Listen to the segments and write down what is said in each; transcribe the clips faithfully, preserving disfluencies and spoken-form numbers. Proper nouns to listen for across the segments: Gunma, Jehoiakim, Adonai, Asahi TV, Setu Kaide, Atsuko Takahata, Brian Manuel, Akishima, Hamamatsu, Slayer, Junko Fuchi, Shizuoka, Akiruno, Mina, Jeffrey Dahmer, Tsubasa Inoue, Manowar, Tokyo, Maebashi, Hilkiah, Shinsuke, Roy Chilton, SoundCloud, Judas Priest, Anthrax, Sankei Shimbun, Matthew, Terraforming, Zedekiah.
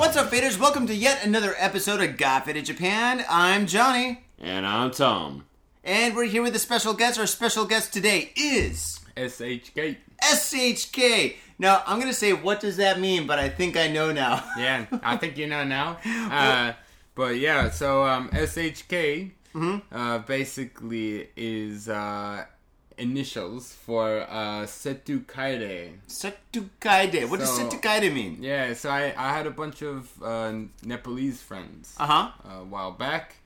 What's up, faders? Welcome to yet another episode of Got Faded Japan. I'm Johnny. And I'm Tom. And we're here with a special guest. Our special guest today is... S H K. S H K! Now, I'm going to say, what does that mean? But I think I know now. Yeah, I think you know now. Uh, but yeah, so um, S H K mm-hmm. uh, basically is... Uh, initials for uh, Setu Kaide. Setu Kaide. What so, does Setu Kaide mean? Yeah, so I, I had a bunch of uh, Nepalese friends uh-huh. a while back,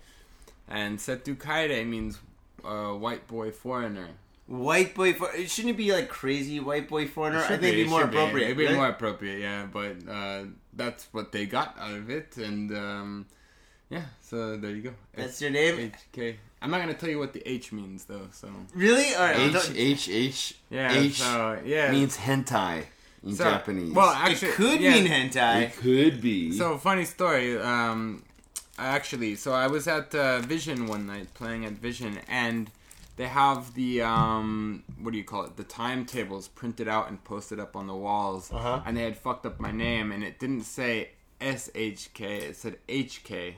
and Setu Kaide means uh, white boy foreigner. White boy foreigner? Shouldn't it be like crazy white boy foreigner? I think be, it'd be more appropriate. Be. It'd be right? more appropriate, yeah, but uh, that's what they got out of it, and um, yeah, so there you go. That's H- your name? H K. I'm not gonna tell you what the H means though. So really, all right. H H H yeah, H so, yeah. means hentai in so, Japanese. Well, actually, it could yeah, mean hentai. It could be. So funny story. Um, actually, so I was at uh, Vision one night playing at Vision, and they have the um, what do you call it? The timetables printed out and posted up on the walls, uh-huh. and they had fucked up my name, and it didn't say S H K. It said H K.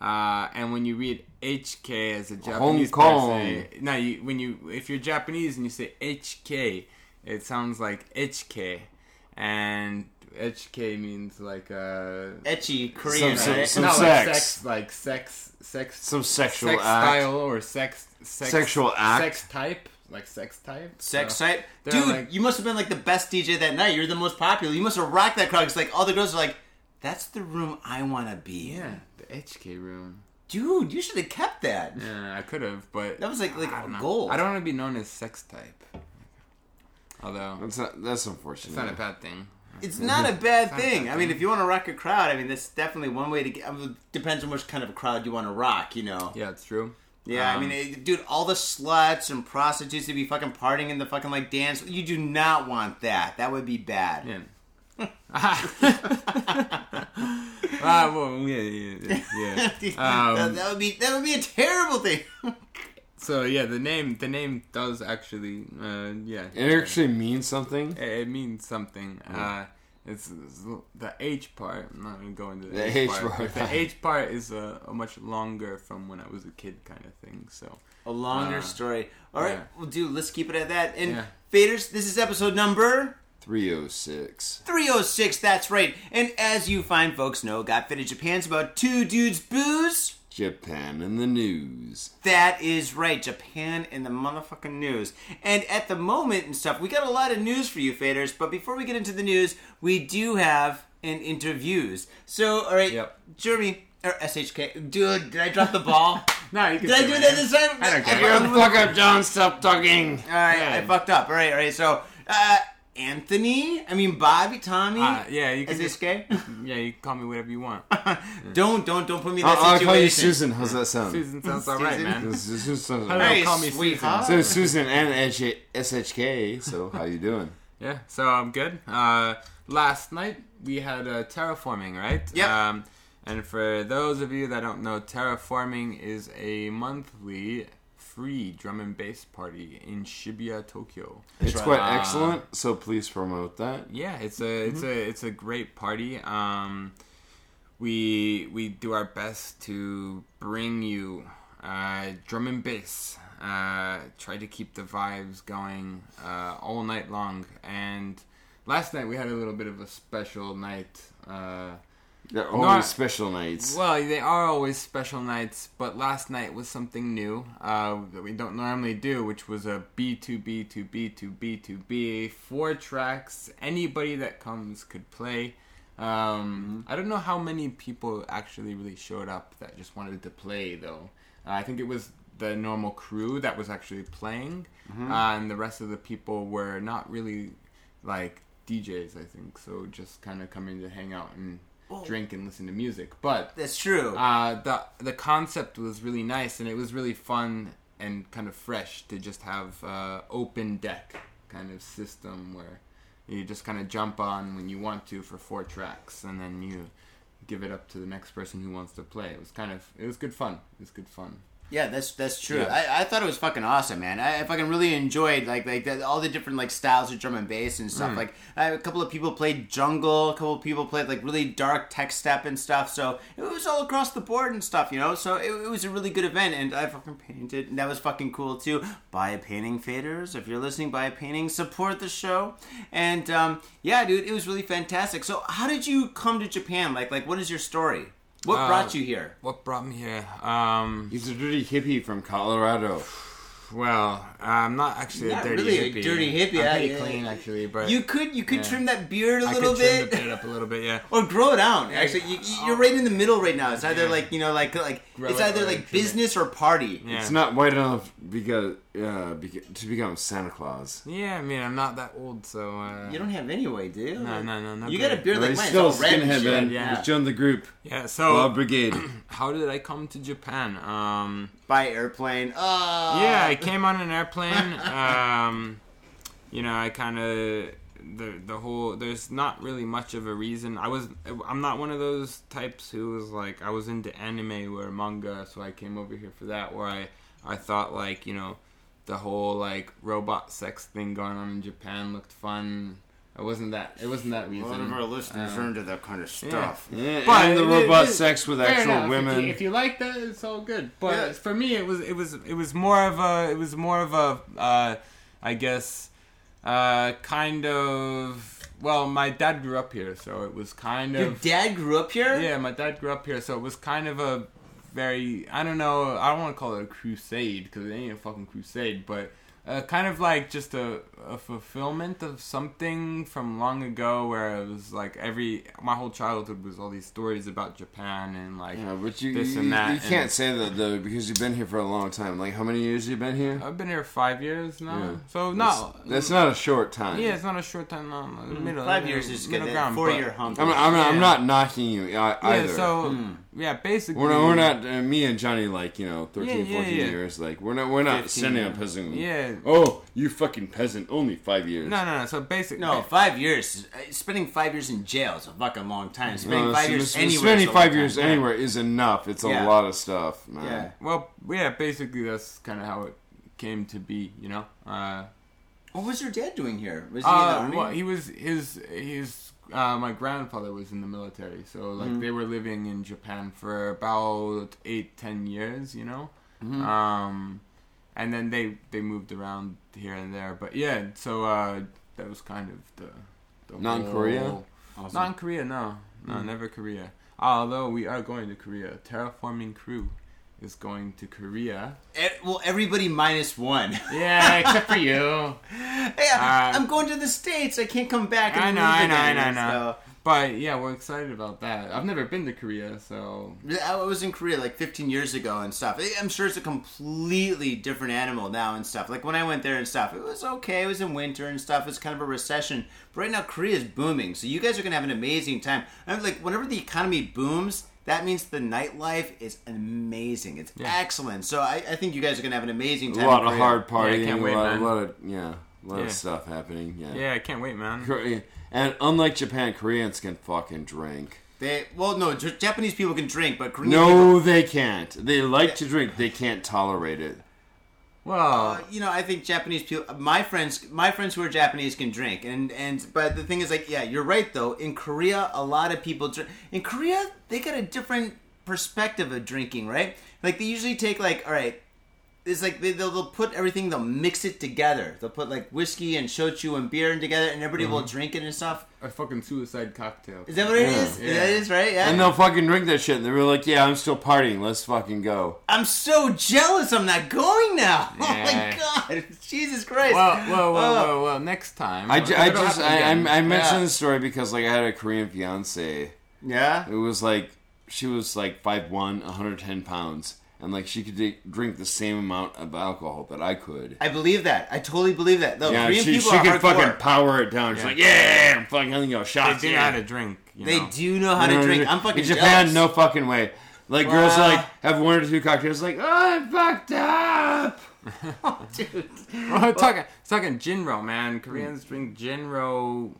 Uh, and when you read H K as a Japanese person, no, you, when you if you're Japanese and you say H K, it sounds like H K, and H K means like uh etchy Korean, some, right? some, some sex. Like sex, like sex, sex, some sexual sex act. Style or sex, sex, sexual act, sex type. Like sex type? Sex so, type, dude. Like, you must have been like the best D J that night. You're the most popular. You must have rocked that crowd. Cause like all the girls are like, that's the room I want to be in. Yeah, the H K room. Dude, you should have kept that. Yeah, I could have, but... That was like, like a goal. I don't want to be known as sex type. Although... That's, not, that's unfortunate. It's not a bad thing. It's not a bad thing. Not a I mean, thing. If you want to rock a crowd, I mean, that's definitely one way to get... I mean, it depends on which kind of a crowd you want to rock, you know? Yeah, it's true. Yeah, um, I mean, it, dude, all the sluts and prostitutes to be fucking partying in the fucking, like, dance... You do not want that. That would be bad. Yeah. ah, well, yeah, yeah, yeah. Um, that, that would be that would be a terrible thing. So yeah, the name the name does actually uh, yeah. It actually means something. It, it means something. Yeah. Uh, it's, it's the H part. I'm not gonna go into the, the H, H part. part. The H part is a, a much longer from when I was a kid kind of thing. So a longer uh, story. All right, yeah. Well, dude, let's keep it at that. And yeah. Faders, this is episode number. three oh six three oh six, that's right. And as you fine folks know, Got Faded Japan's about two dudes, booze. Japan in the news. That is right, Japan in the motherfucking news. And at the moment and stuff, we got a lot of news for you, faders. But before we get into the news, we do have an interviews. So, all right, yep. Jeremy, or S H K, dude, did I drop the ball? No, you can. Did I do that this time? I don't care. I fuck up, John, stop talking. All right, yeah. I fucked up. All right, all right, so... uh Anthony? I mean, Bobby, Tommy? Uh, yeah, you can. S H K? Yeah, you can call me whatever you want. don't, don't, don't put me in that I'll, situation. I'll call you Susan. How's that sound? Susan sounds alright, man. Susan sounds alright. Call me Susan. So Susan and S H K, so how you doing? Yeah, so I'm good. Uh, last night, we had uh, Terraforming, right? Yep. Um, and for those of you that don't know, Terraforming is a monthly... free drum and bass party in Shibuya, Tokyo. It's right. Quite uh, excellent, so please promote that. Yeah, it's a it's mm-hmm. a it's a great party. Um, we we do our best to bring you uh, drum and bass. Uh, try to keep the vibes going uh, all night long. And last night we had a little bit of a special night. Uh, They're always Not, special nights. Well, they are always special nights, but last night was something new uh, that we don't normally do, which was a B two B two B two B two B, four tracks. Anybody that comes could play. Um, I don't know how many people actually really showed up that just wanted to play, though. Uh, I think it was the normal crew that was actually playing, mm-hmm. uh, and the rest of the people were not really, like, D Js, I think, so just kind of coming to hang out and... Whoa. Drink and listen to music, but that's true. Uh, the the concept was really nice, and it was really fun and kind of fresh to just have uh, open deck kind of system where you just kind of jump on when you want to for four tracks, and then you give it up to the next person who wants to play. It was kind of it was good fun. It was good fun. Yeah, that's that's true. Yeah. I, I thought it was fucking awesome, man. I, I fucking really enjoyed like like the, all the different like styles of drum and bass and stuff. Mm. Like I, a couple of people played jungle, a couple of people played like really dark tech step and stuff. So it was all across the board and stuff, you know. So it, it was a really good event, and I fucking painted, and that was fucking cool too. Buy a painting, faders. If you're listening, buy a painting. Support the show, and um, yeah, dude, it was really fantastic. So how did you come to Japan? Like like what is your story? What uh, brought you here? What brought me here? Um, He's a dirty hippie from Colorado. Well, I'm not actually not a dirty really hippie. Not really a dirty hippie. I'm pretty yeah, clean, yeah. actually. But you could you could yeah. trim that beard a I little bit. I could trim the beard up a little bit, yeah. Or grow it out. Actually, you, you're right in the middle right now. It's either yeah. like you know, like like grow it's it either like business it. or party. Yeah. It's not white enough because, uh, because to become Santa Claus. Yeah, I mean, I'm not that old, so uh, you don't have any way, do you? No, no, no, no. You got a beard no, like mine. Still it's all red and shit. Yeah. Just join the group. Yeah. So Law Brigade. How did I come to Japan? Um, By airplane. Oh. Yeah, I came on an airplane. Um, you know, I kind of the the whole. There's not really much of a reason. I was. I'm not one of those types who was like I was into anime or manga, so I came over here for that. Where I I thought like you know, the whole like robot sex thing going on in Japan looked fun. It wasn't that. It wasn't that reason. A lot of our listeners um, are into that kind of stuff. Yeah, yeah but and the robot it, it, sex with actual enough. women. If you, if you like that, it's all good. But yeah. for me, it was it was it was more of a it was more of a uh, I guess uh, kind of well, my dad grew up here, so it was kind of your dad grew up here. Yeah, my dad grew up here, so it was kind of a very I don't know I don't want to call it a crusade because it ain't a fucking crusade, but. Uh, kind of like just a, a fulfillment of something from long ago where it was like every... My whole childhood was all these stories about Japan and like yeah, but you, this you, and that. You can't and, say that though because you've been here for a long time. Like how many years have you been here? I've been here five years now. Yeah. So no... That's, that's not a short time. Yeah, it's not a short time. No, mm, middle, five middle, years is good. Four-year hump. I'm, I'm, yeah. I'm not knocking you either. Yeah, so... Mm. Yeah, basically. We're not, we're not uh, me and Johnny, like, you know, thirteen, yeah, yeah, fourteen yeah. years. Like, we're not, we're not sending a peasant. Yeah. Oh, you fucking peasant. Only five years. No, no, no. So basically. No, five years. Spending five years in jail is a fucking long time. Spending no, five years anywhere. Spending five years time. anywhere is enough. It's yeah. a lot of stuff, man. Yeah. Well, yeah, basically, that's kind of how it came to be, you know? Uh, what was your dad doing here? Was he uh, in the army? Well, he was, his, his, Uh, my grandfather was in the military, so like mm-hmm. they were living in Japan for about eight, ten years, you know, mm-hmm. um, and then they, they moved around here and there. But yeah, so uh, that was kind of the, the non Korea, awesome. non Korea, no, no, mm-hmm. never Korea. Although we are going to Korea, Terraforming crew. Is going to Korea. It, well, everybody minus one. Yeah, except for you. Yeah, uh, I'm going to the States. I can't come back. And I know, I know, I know, I know. So. But yeah, we're excited about that. I've never been to Korea, so... I was in Korea like fifteen years ago and stuff. I'm sure it's a completely different animal now and stuff. Like when I went there and stuff, it was okay. It was in winter and stuff. It was kind of a recession. But right now, Korea is booming. So you guys are going to have an amazing time. I'm like, whenever the economy booms... That means the nightlife is amazing. It's yeah. excellent. So I, I think you guys are going to have an amazing time. A lot of hard partying. Yeah, can't wait, a, lot, man. a lot of yeah, a lot yeah. of stuff happening. Yeah, yeah, I can't wait, man. And unlike Japan, Koreans can fucking drink. They well, no, Japanese people can drink, but Korean no, people... they can't. They like yeah. to drink. They can't tolerate it. Well, uh, you know, I think Japanese people, my friends, my friends who are Japanese can drink, and, and but the thing is, like, yeah, you're right though. In Korea, a lot of people drink. In Korea, they got a different perspective of drinking, right? Like they usually take like, all right, it's like they, they'll, they'll put everything, they'll mix it together. They'll put like whiskey and shochu and beer in together, and everybody mm-hmm. will drink it and stuff. A fucking suicide cocktail. Is that what it yeah. is? Yeah. That is, right? Yeah. And they'll fucking drink that shit. And they're like, yeah, I'm still partying. Let's fucking go. I'm so jealous I'm not going now. Yeah. Oh, my God. Jesus Christ. Well, well, well, uh, well, well, next time. I, j- I just, I, I, I mentioned yeah. this story because, like, I had a Korean fiance. Yeah? It was, like, she was, like, five foot one, one hundred ten pounds. And, like, she could d- drink the same amount of alcohol that I could. I believe that. I totally believe that. No, yeah, Korean she, people she are could hardcore. fucking power it down. Yeah. She's like, yeah, I'm fucking having a shot. They do know how to drink. You they know. do know how to drink. I'm fucking In Japan, jealous. no fucking way. Like, wow. girls, like, have one or two cocktails, like, oh, I'm fucked up. Oh, dude. Well, I'm talking, talking Jinro, man. Koreans drink Jinro...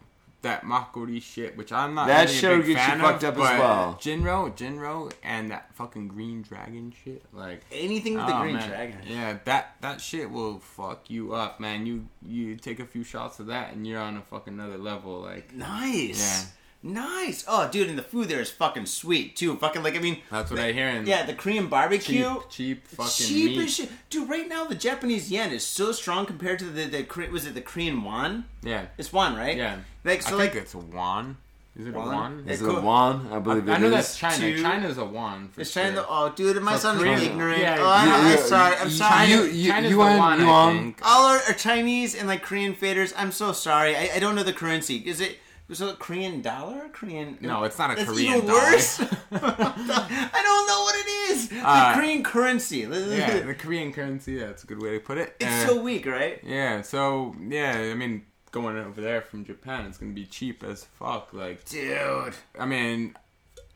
that Makori shit, which I'm not that really show a big gets fan you of, fucked up but as well. Jinro, Jinro, and that fucking Green Dragon shit, like anything with oh, the Green man. Dragon. Yeah, that that shit will fuck you up, man. You you take a few shots of that, and you're on a fucking another level. Like nice. Yeah. Nice. Oh, dude, and the food there is fucking sweet, too. Fucking, like, I mean... That's what the, I hear. In yeah, the Korean barbecue. Cheap, cheap fucking cheap meat. As shit. Dude, right now, the Japanese yen is so strong compared to the... the was it the Korean won? Yeah. It's won, right? Yeah. Like, so I like, think it's won. Is it won? a won? Is it a won? I believe I, it is. I know is. that's China. Two. China's a won. For it's sure. China. Oh, dude, my so son's ignorant. Yeah, oh, yeah, I'm sorry. I'm sorry. You, you, China's you the won, I think. All our, our Chinese and, like, Korean faders, I'm so sorry. I, I don't know the currency. Is it... So Korean dollar? Korean? No, it's not a That's Korean dollar. That's even worse. I don't know what it is. The uh, Korean currency. Yeah, the Korean currency. Yeah, that's a good way to put it. It's uh, so weak, right? Yeah. So yeah, I mean, going over there from Japan, it's gonna be cheap as fuck. Like, dude. I mean,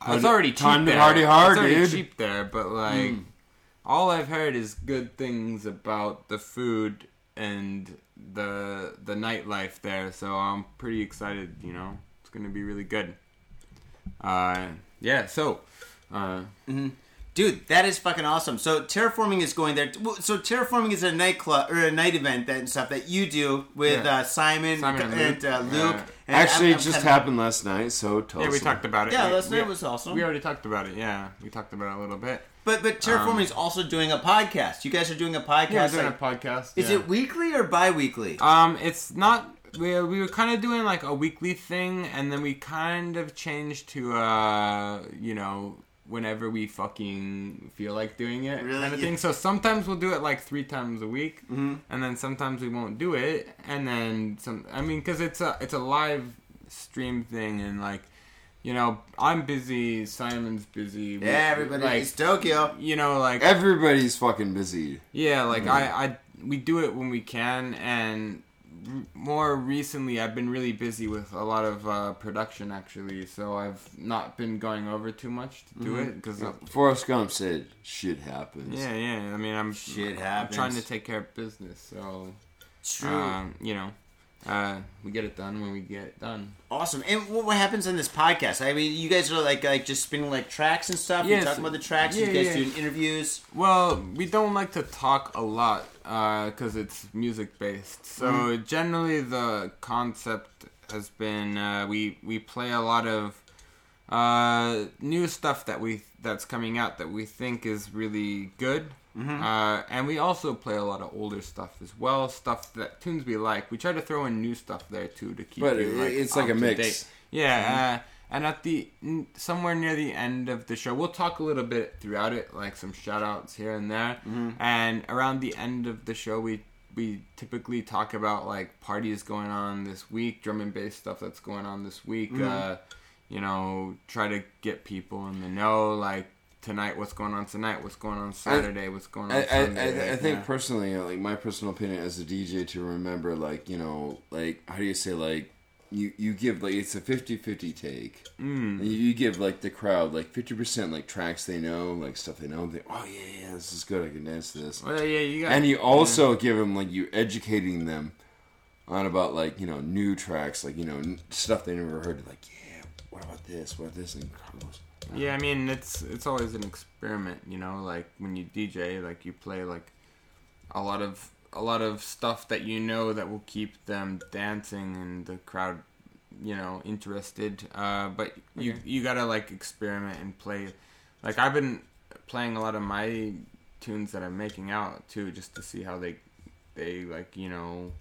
it's already cheap time there. to party hard, dude. It's already dude. cheap there, but like, mm. all I've heard is good things about the food and the the nightlife there, so I'm pretty excited, you know. It's gonna be really good. Uh yeah, so uh mm-hmm. Dude, that is fucking awesome. So Terraforming is going there. So Terraforming is a nightclub or a night event that and stuff that you do with yeah. uh, Simon, Simon and, and uh, Luke. Yeah. And Actually, I'm, I'm, it just I'm, happened last night. So tell yeah, us we talked about it. Yeah, we, last night we, was awesome. We already talked about it. Yeah, we talked about it a little bit. But but Terraforming um, is also doing a podcast. You guys are doing a podcast. Yeah, doing like, a podcast. Yeah. Is it weekly or bi-weekly? Um, it's not. We we were kind of doing like a weekly thing, and then we kind of changed to uh, you know. whenever we fucking feel like doing it. Really? Kind of thing. Yeah. So sometimes we'll do it like three times a week. Mm-hmm. And then sometimes we won't do it. And then some, I mean, cause it's a, it's a live stream thing. And like, you know, I'm busy. Simon's busy. Yeah. Everybody. Like, it's Tokyo. You know, like everybody's fucking busy. Yeah. Like mm-hmm. I, I, we do it when we can. And more recently I've been really busy with a lot of uh, production actually, so I've not been going over too much to do mm-hmm. it because yeah. Forrest Gump said shit happens. Yeah, yeah. I mean, I'm shit happens. I'm trying to take care of business, so true. Um, you know, uh, we get it done when we get it done. Awesome. And what happens in this podcast? I mean, you guys are like like just spinning like tracks and stuff. Yes. You talking about the tracks. Yeah, you guys yeah. doing interviews. Well, we don't like to talk a lot. Because uh, it's music based, so mm. generally the concept has been uh, we we play a lot of uh, new stuff that we that's coming out that we think is really good, mm-hmm. uh, and we also play a lot of older stuff as well, stuff that tunes we like. We try to throw in new stuff there too to keep. But you, like, it's like a mix, date. yeah. Mm-hmm. Uh, and at the somewhere near the end of the show, we'll talk a little bit throughout it, like some shout-outs here and there. Mm-hmm. And around the end of the show, we we typically talk about like parties going on this week, drum and bass stuff that's going on this week. Mm-hmm. Uh, you know, try to get people in the know, like tonight, what's going on tonight, what's going on Saturday, I, what's going on I, Sunday. I, I, I think yeah. personally, like my personal opinion as a D J, to remember, like you know, like how do you say, like. You you give, like, it's a fifty-fifty take. Mm. And you give, like, the crowd, like, fifty percent, like, tracks they know, like, stuff they know. They, oh, yeah, yeah, this is good. I can dance to this. Well, yeah, you got And you also yeah. give them, like, you're educating them on about, like, you know, new tracks, like, you know, stuff they never heard. Like, yeah, what about this? What about this? And Carlos. Yeah, I mean, it's it's always an experiment, you know? Like, when you D J, like, you play, like, a lot of... a lot of stuff that you know that will keep them dancing and the crowd, you know, interested. Uh, but you okay. you gotta like experiment and play. Like I've been playing a lot of my tunes that I'm making out too, just to see how they they like you know.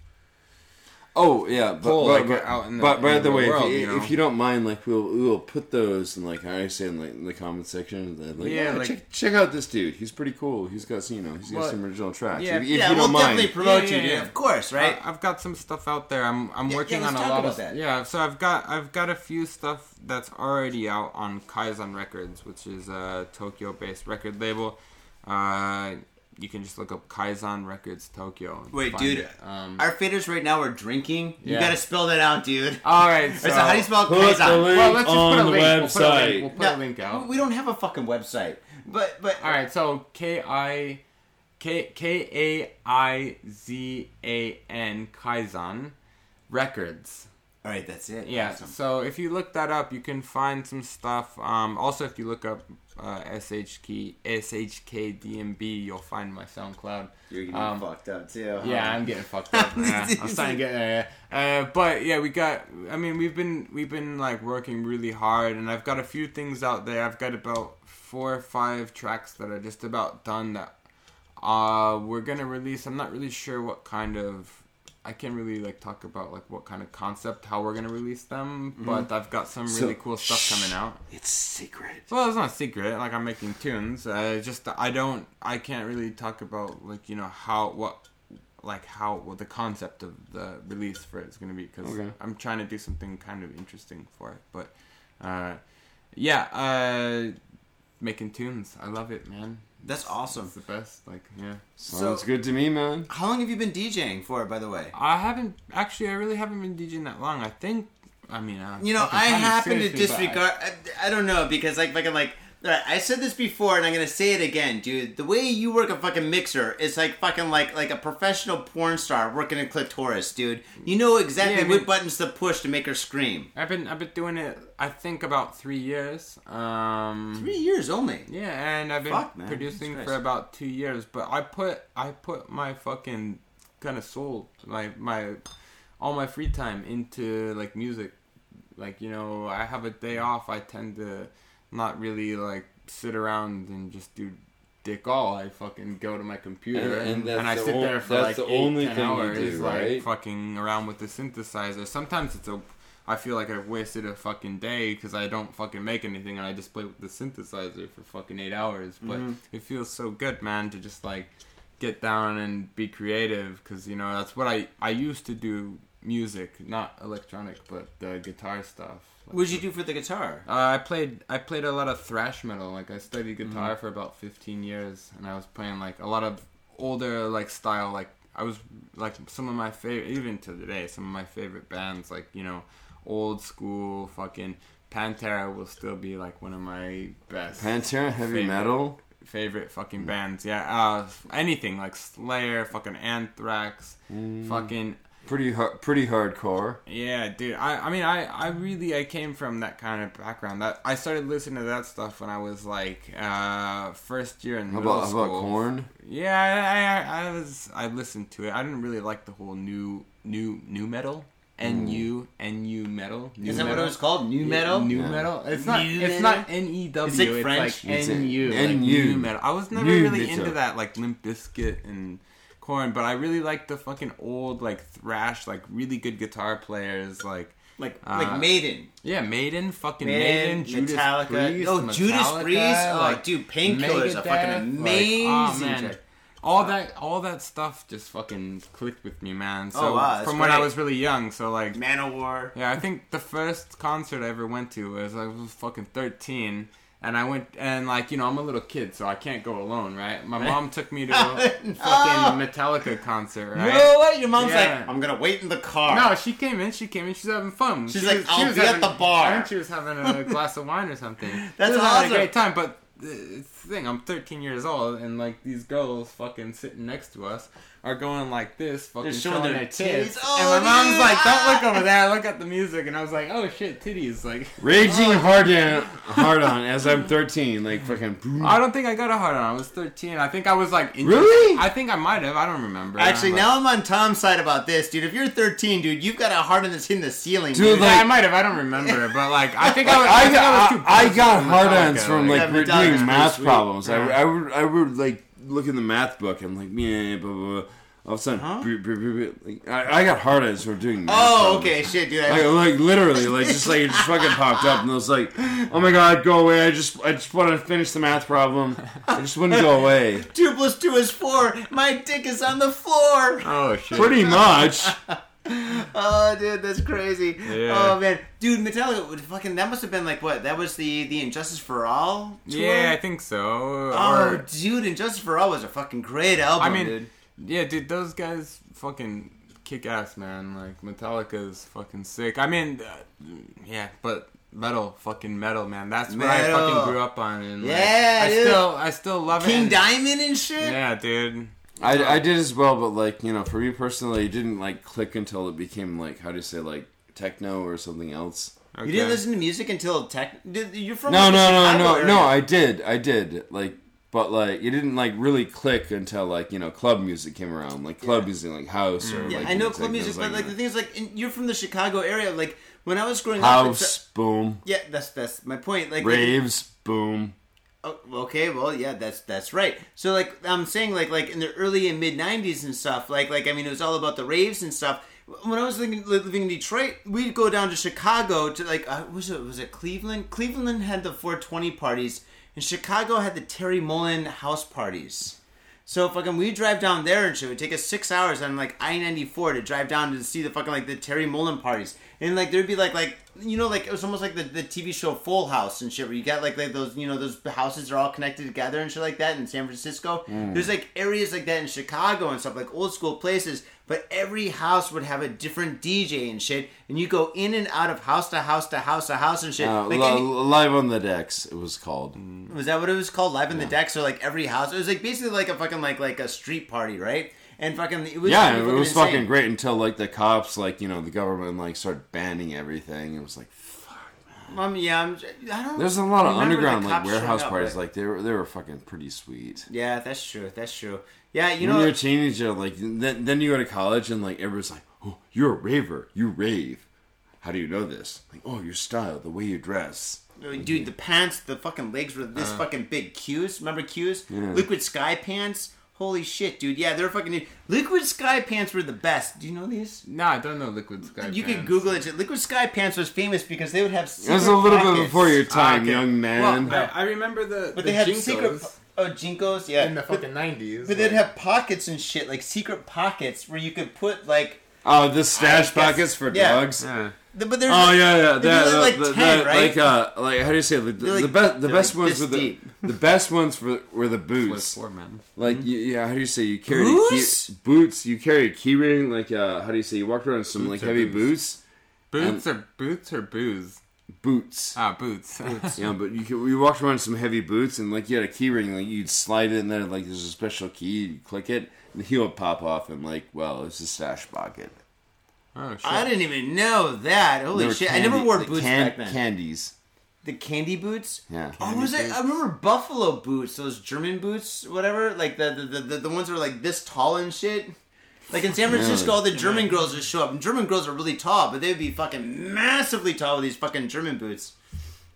Oh yeah, but pull, but, like, but, out in the, but in by the, the way, world, if, you, you know? if you don't mind, like we'll we'll put those in like how I say in like in the comment section. Like, yeah, yeah like, check, check out this dude. He's pretty cool. He's got you know he's got well, some original tracks. Yeah, if, if yeah, you don't we'll mind. definitely promote yeah, you, yeah, yeah. dude. Of course, right? Uh, I've got some stuff out there. I'm I'm yeah, working yeah, on a lot of that. Yeah, so I've got I've got a few stuff that's already out on Kaizen Records, which is a Tokyo-based record label. Uh, You can just look up Kaizen Records Tokyo. Wait, dude. Um, our faders right now are drinking. Yeah. You gotta spell that out, dude. All right. So, so how do you spell Kaizen? Well, let's just put a link on the website. We'll put a link, we'll put now, a link out. We don't have a fucking website. But but all right. So K I K K A I Z A N Kaizen Records. All right, that's it. Yeah, awesome. So if you look that up, you can find some stuff. Um, also, if you look up uh, S H K D M B, you'll find my SoundCloud. You're getting um, fucked up, too. Huh? Yeah, I'm getting fucked up. Yeah, I'm starting to get there. Uh, but, yeah, we got... I mean, we've been, we've been, like, working really hard, and I've got a few things out there. I've got about four or five tracks that are just about done that uh, we're going to release. I'm not really sure what kind of... I can't really like talk about like what kind of concept, how we're gonna release them, mm-hmm. but I've got some really so, cool stuff shh, coming out. It's secret. Well, it's not secret. Like I'm making tunes. Uh, just I don't, I can't really talk about like you know how what, like how what the concept of the release for it's gonna be because okay. I'm trying to do something kind of interesting for it. But uh, yeah, uh, making tunes. I love it, man. That's awesome. It's the best, like, yeah. Sounds so, good to me, man. How long have you been DJing for, by the way? I haven't, actually, I really haven't been DJing that long. I think, I mean, I... You know, I happen to disregard, I, I don't know, because, like, like I'm like, I said this before, and I'm going to say it again, dude. The way you work a fucking mixer is like fucking like like a professional porn star working a clitoris, dude. You know exactly yeah, I mean, what buttons to push to make her scream. I've been I've been doing it, I think, about three years. Um, three years only? Yeah, and I've been Fuck, man. producing for about two years. But I put I put my fucking kind of soul, like my all my free time into like music. Like, you know, I have a day off. I tend to... not really like sit around and just do dick all. I fucking go to my computer and, and, and I the sit there for like the eight, only ten thing hours, you do, right? Like fucking around with the synthesizer. Sometimes it's a, I feel like I've wasted a fucking day because I don't fucking make anything and I just play with the synthesizer for fucking eight hours. But mm-hmm. it feels so good, man, to just like get down and be creative because you know that's what I I used to do. Music, not electronic, but the guitar stuff. Like, what did you do for the guitar? Uh, I played I played a lot of thrash metal. Like I studied guitar mm-hmm. for about fifteen years, and I was playing like a lot of older like style. Like I was like some of my favorite, even to today, some of my favorite bands. Like you know, old school fucking Pantera will still be like one of my best. Pantera heavy favorite, metal favorite fucking bands. Yeah, uh, anything like Slayer, fucking Anthrax, mm. fucking. Pretty hard, pretty hardcore. Yeah, dude. I, I mean, I, I really, I came from that kind of background. That I started listening to that stuff when I was like uh, first year in how middle about, school. How about Korn? Yeah, I, I, I was. I listened to it. I didn't really like the whole new, new, new metal. N U N U metal. New Is that metal? What it was called? New metal. Yeah, new yeah. metal. It's not. New it's metal? Not N E W. It's like French. It's like N U. N U. New metal. I was never new really metal. into that, like Limp Bizkit and. Korn, but I really like the fucking old like thrash, like really good guitar players, like like uh, like Maiden. Yeah, Maiden, fucking Maiden, Maiden Judas Metallica. Priest, oh, Metallica, Judas Priest. Oh, like, dude, Painkiller's a fucking amazing. Like, oh, man. All that, all that stuff just fucking clicked with me, man. So oh, wow, from great. when I was really young, so like Manowar. Yeah, I think the first concert I ever went to was I was fucking thirteen. And I went, and like, you know, I'm a little kid, so I can't go alone, right? My mom took me to a fucking Metallica concert, right? No way! Your mom's yeah. like, I'm gonna wait in the car. No, she came in, she came in, she's having fun. She's she like, was, I'll she was be having, at the bar. And she was having a glass of wine or something. That's awesome. Having a great time, but it's the thing, I'm thirteen years old, and like, these girls fucking sitting next to us are going like this, fucking They're showing, showing their tits. tits. Oh, and my mom's dude. like, don't look over there, look at the music. And I was like, oh shit, titties. Like Raging oh. hard, on, hard on as I'm thirteen. Like fucking. I don't think I got a hard on. I was thirteen. I think I was like. Injured. Really? I think I might have. I don't remember. Actually, now, but... now I'm on Tom's side about this, dude. If you're thirteen, dude, you've got a hard on that's hitting the ceiling. Dude, dude. Like... Yeah, I might have. I don't remember. But like, I think like, I, was, I, I, got, I was too I, I got hard ons from like, like doing math problems. Yeah. I, I, would, I would like. Look in the math book. I'm like, yeah, blah, blah, blah. All of a sudden, huh? br- br- br- br- like, I, I got hard eyes for doing math. Oh, problems. okay, shit, dude. I like, like literally, like just like it just fucking popped up, and I was like, oh my god, go away. I just, I just want to finish the math problem. I just wouldn't go away. Two plus two is four. My dick is on the floor. Oh shit. Pretty much. Oh, dude, that's crazy. Yeah. Oh, man. Dude, Metallica, fucking, that must have been like, what, that was the, the Injustice for All tour? Yeah, I think so. Oh, or... dude, Injustice for All was a fucking great album, I mean, dude. Yeah, dude, those guys fucking kick ass, man. Like, Metallica's fucking sick. I mean, uh, yeah, but... Metal, fucking metal, man. That's metal. What I fucking grew up on. And, yeah, like, I dude. still, I still love King it. King Diamond and shit? Yeah, dude. I, I did as well, but, like, you know, for me personally, it didn't, like, click until it became, like, how do you say, like, techno or something else. Okay. You didn't listen to music until tech. Did, you're from no, like no, no, no, area. no. I did, I did. Like, but like, it didn't like really click until like you know club music came around, like club yeah. music, like house. Mm. Or, yeah, like, I know club like, music, but like, like the thing is, like in, you're from the Chicago area. Like when I was growing house, up, house boom. Yeah, that's that's my point. Like raves like, boom. Oh, okay, well, yeah, that's that's right. So like I'm saying, like like in the early and mid nineties and stuff. Like like I mean, it was all about the raves and stuff. When I was living, living in Detroit, we'd go down to Chicago to like uh, was it was it Cleveland? Cleveland had the four twenty parties, and Chicago had the Terry Mullen house parties. So fucking we drive down there and shit. It would take us six hours on like I ninety-four to drive down to see the fucking like the Terry Mullen parties, and like there'd be like like you know like it was almost like the, the T V show Full House and shit where you got like like those you know those houses are all connected together and shit like that in San Francisco. Mm. There's like areas like that in Chicago and stuff like old school places. But every house would have a different D J and shit, and you go in and out of house to house to house to house and shit. Uh, like li- any- Live on the Decks, it was called. Was that what it was called? Live on yeah. the Decks, or like every house? It was like basically like a fucking like like a street party, right? And fucking it was yeah, fucking it was insane. Fucking great until like the cops, like you know, the government like started banning everything. It was like fuck, man. Um, yeah, I'm, I don't. There's a lot of underground like warehouse up, parties, like, like they were they were fucking pretty sweet. Yeah, that's true. That's true. Yeah, you know. When you're a teenager, like, then, then you go to college and, like, everyone's like, oh, you're a raver. You rave. How do you know this? Like, oh, your style, the way you dress. Dude, mm-hmm. the pants, the fucking legs were this uh, fucking big. Q's, remember Q's? Yeah. Liquid Sky pants. Holy shit, dude. Yeah, they're fucking... Liquid Sky pants were the best. Do you know these? No, I don't know Liquid Sky you pants. You can Google it. Liquid Sky pants was famous because they would have secret It was a little pockets. bit before your time, oh, okay. young man. Well, I, I remember the But the they had Jinkos. secret... Oh, Jinkos, yeah. In the fucking nineties. But they'd have pockets and shit, like secret pockets where you could put, like... Oh, the stash pockets for dogs? Yeah. But there's oh, yeah, yeah. There's like ten, right? Like, uh, like, how do you say it? The best the best ones were the... The best ones were the boots. Like, yeah, how do you say you carried... Boots? Boots. You carried a key ring, like, uh, how do you say? You walked around in some, like, heavy boots. Boots or boots or booze? Boots. Ah, boots. boots. Yeah, but you could, you walked around in some heavy boots, and like you had a key ring, like you'd slide it in there, like there's a special key, you click it, and the heel would pop off, and like, well, it's a stash pocket. Oh, shit. I didn't even know that. Holy shit. Candy, I never wore boots can- back then. Candies. The candy boots? Yeah. Candy oh, was it? I remember buffalo boots, those German boots, whatever, like the, the, the, the, the ones that were like this tall and shit. Like in San Francisco, really? all the German yeah. girls would show up. And German girls are really tall, but they'd be fucking massively tall with these fucking German boots.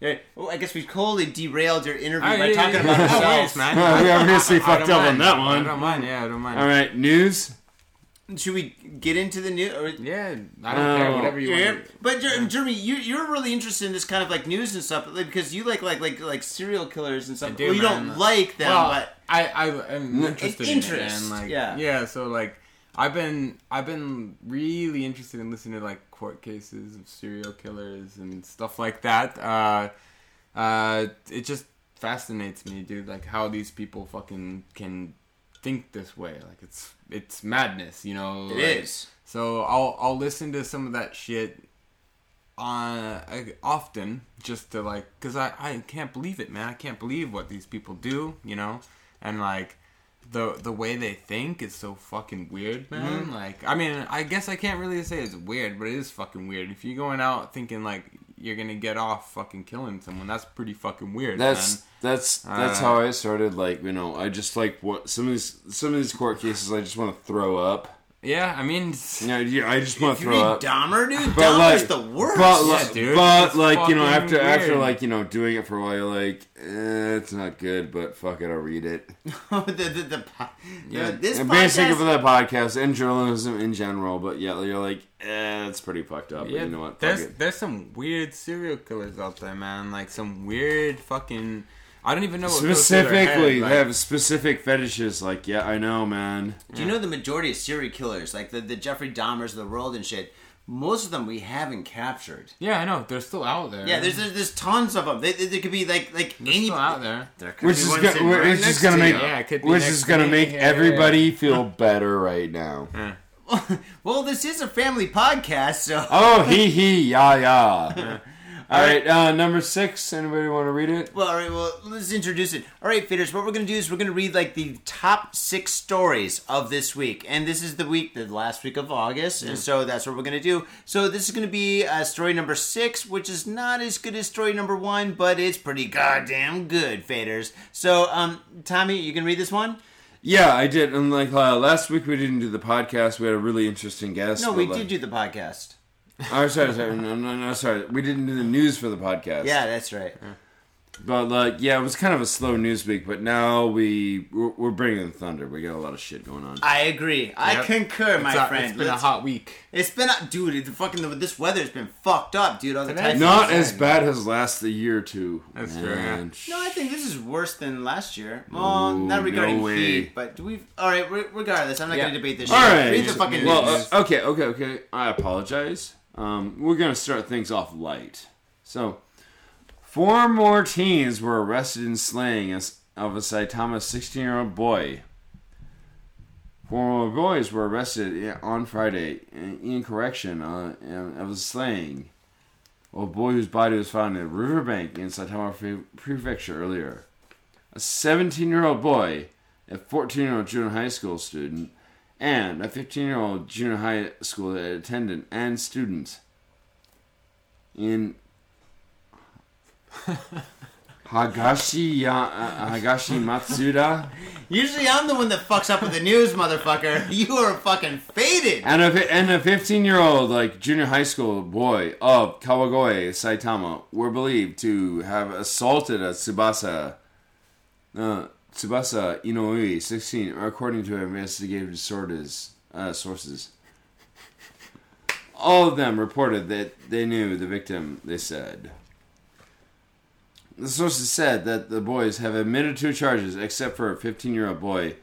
Yeah. Oh, I guess we totally derailed your interview I, by yeah, talking yeah, about ourselves, man. Well, we obviously fucked up mind. on that one. I don't mind. Yeah, I don't mind. All right, news. Should we get into the news? Or... Yeah, I don't oh. care. Whatever you yeah. want. But Jeremy, you, you're really interested in this kind of like news and stuff like, because you like like like like serial killers and stuff. I do, well, you man. don't like them, well, but I I am interested in it. And, like, yeah. Yeah. So like. I've been I've been really interested in listening to like court cases of serial killers and stuff like that. Uh, uh, it just fascinates me, dude. Like how these people fucking can think this way. Like it's it's madness, you know. It like, is. So I'll I'll listen to some of that shit on uh, often just to like, cause I, I can't believe it, man. I can't believe what these people do, you know, and like. The the way they think is so fucking weird, man. Mm-hmm. Like, I mean, I guess I can't really say it's weird, but it is fucking weird. If you're going out thinking, like, you're gonna get off fucking killing someone, that's pretty fucking weird, that's, man. That's that's uh, how I started, like, you know, I just, like, what some of these, some of these court cases, I just want to throw up. Yeah, I mean... Yeah, yeah, I just want to throw up. You mean Dahmer, dude? Dahmer's like, the worst. But, like, yeah, dude, but, like you know, after, after like, you know, doing it for a while, you're like, eh, it's not good, but fuck it, I'll read it. the, the, the, yeah. the, this and podcast... Basically for that podcast and journalism in general, but yeah, you're like, eh, it's pretty fucked up, yeah, but you know what, there's, there's some weird serial killers out there, man. Like, some weird fucking... I don't even know what specifically. Head, like. They have specific fetishes. Like, yeah, I know, man. Do you know the majority of serial killers, like the, the Jeffrey Dahmers of the world and shit? Most of them we haven't captured. Yeah, I know. They're still out there. Yeah, there's there's, there's tons of them. They, they, they could be like like they're any still out there. There could which be is one go, right which is gonna to make yeah, it could be which is gonna make here. everybody feel better right now. Yeah. Well, this is a family podcast, so. Oh, hee hee, yeah, yeah. All right, uh, number six. Anybody want to read it? Well, all right, well, let's introduce it. All right, Faders, what we're going to do is we're going to read, like, the top six stories of this week. And this is the week, the last week of August, yeah. and so that's what we're going to do. So this is going to be uh, story number six, which is not as good as story number one, but it's pretty goddamn good, Faders. So, um, Tommy, you can read this one? Yeah, I did. And, like, uh, last week we didn't do the podcast. We had a really interesting guest. No, we but, like, did do the podcast. I'm sorry, sorry, no, no, no, sorry. We didn't do the news for the podcast. Yeah, that's right. But, like, yeah, it was kind of a slow news week, but now we, we're, we're bringing the thunder. We got a lot of shit going on. I agree. Yep. I concur, it's my a, friend. It's been Let's, a hot week. It's been a... Dude, it's fucking, this weather's been fucked up, dude. All the time. Not as bad as last the year or two. That's man. True. No, I think this is worse than last year. Well, Ooh, not regarding no heat, but do we... All right, regardless, I'm not yeah. going to debate this shit. All right. Read the fucking well, news. Uh, okay, okay, okay. I apologize. Um, we're going to start things off light. So, four more teens were arrested in slaying of a Saitama sixteen-year-old boy. Four more boys were arrested on Friday in correction uh, of a slaying of a boy whose body was found in a riverbank in Saitama Prefecture earlier. A seventeen-year-old boy, a fourteen-year-old junior high school student, and a fifteen-year-old junior high school attendant and student in Higashi uh, Higashi Matsuda. Usually I'm the one that fucks up with the news, motherfucker. You are fucking faded. And a and a fifteen-year-old like junior high school boy of Kawagoe, Saitama, were believed to have assaulted a Tsubasa. Uh, Tsubasa Inoue, sixteen, according to investigative sources, uh, sources. All of them reported that they knew the victim, they said. The sources said that the boys have admitted to charges, except for a fifteen-year-old boy.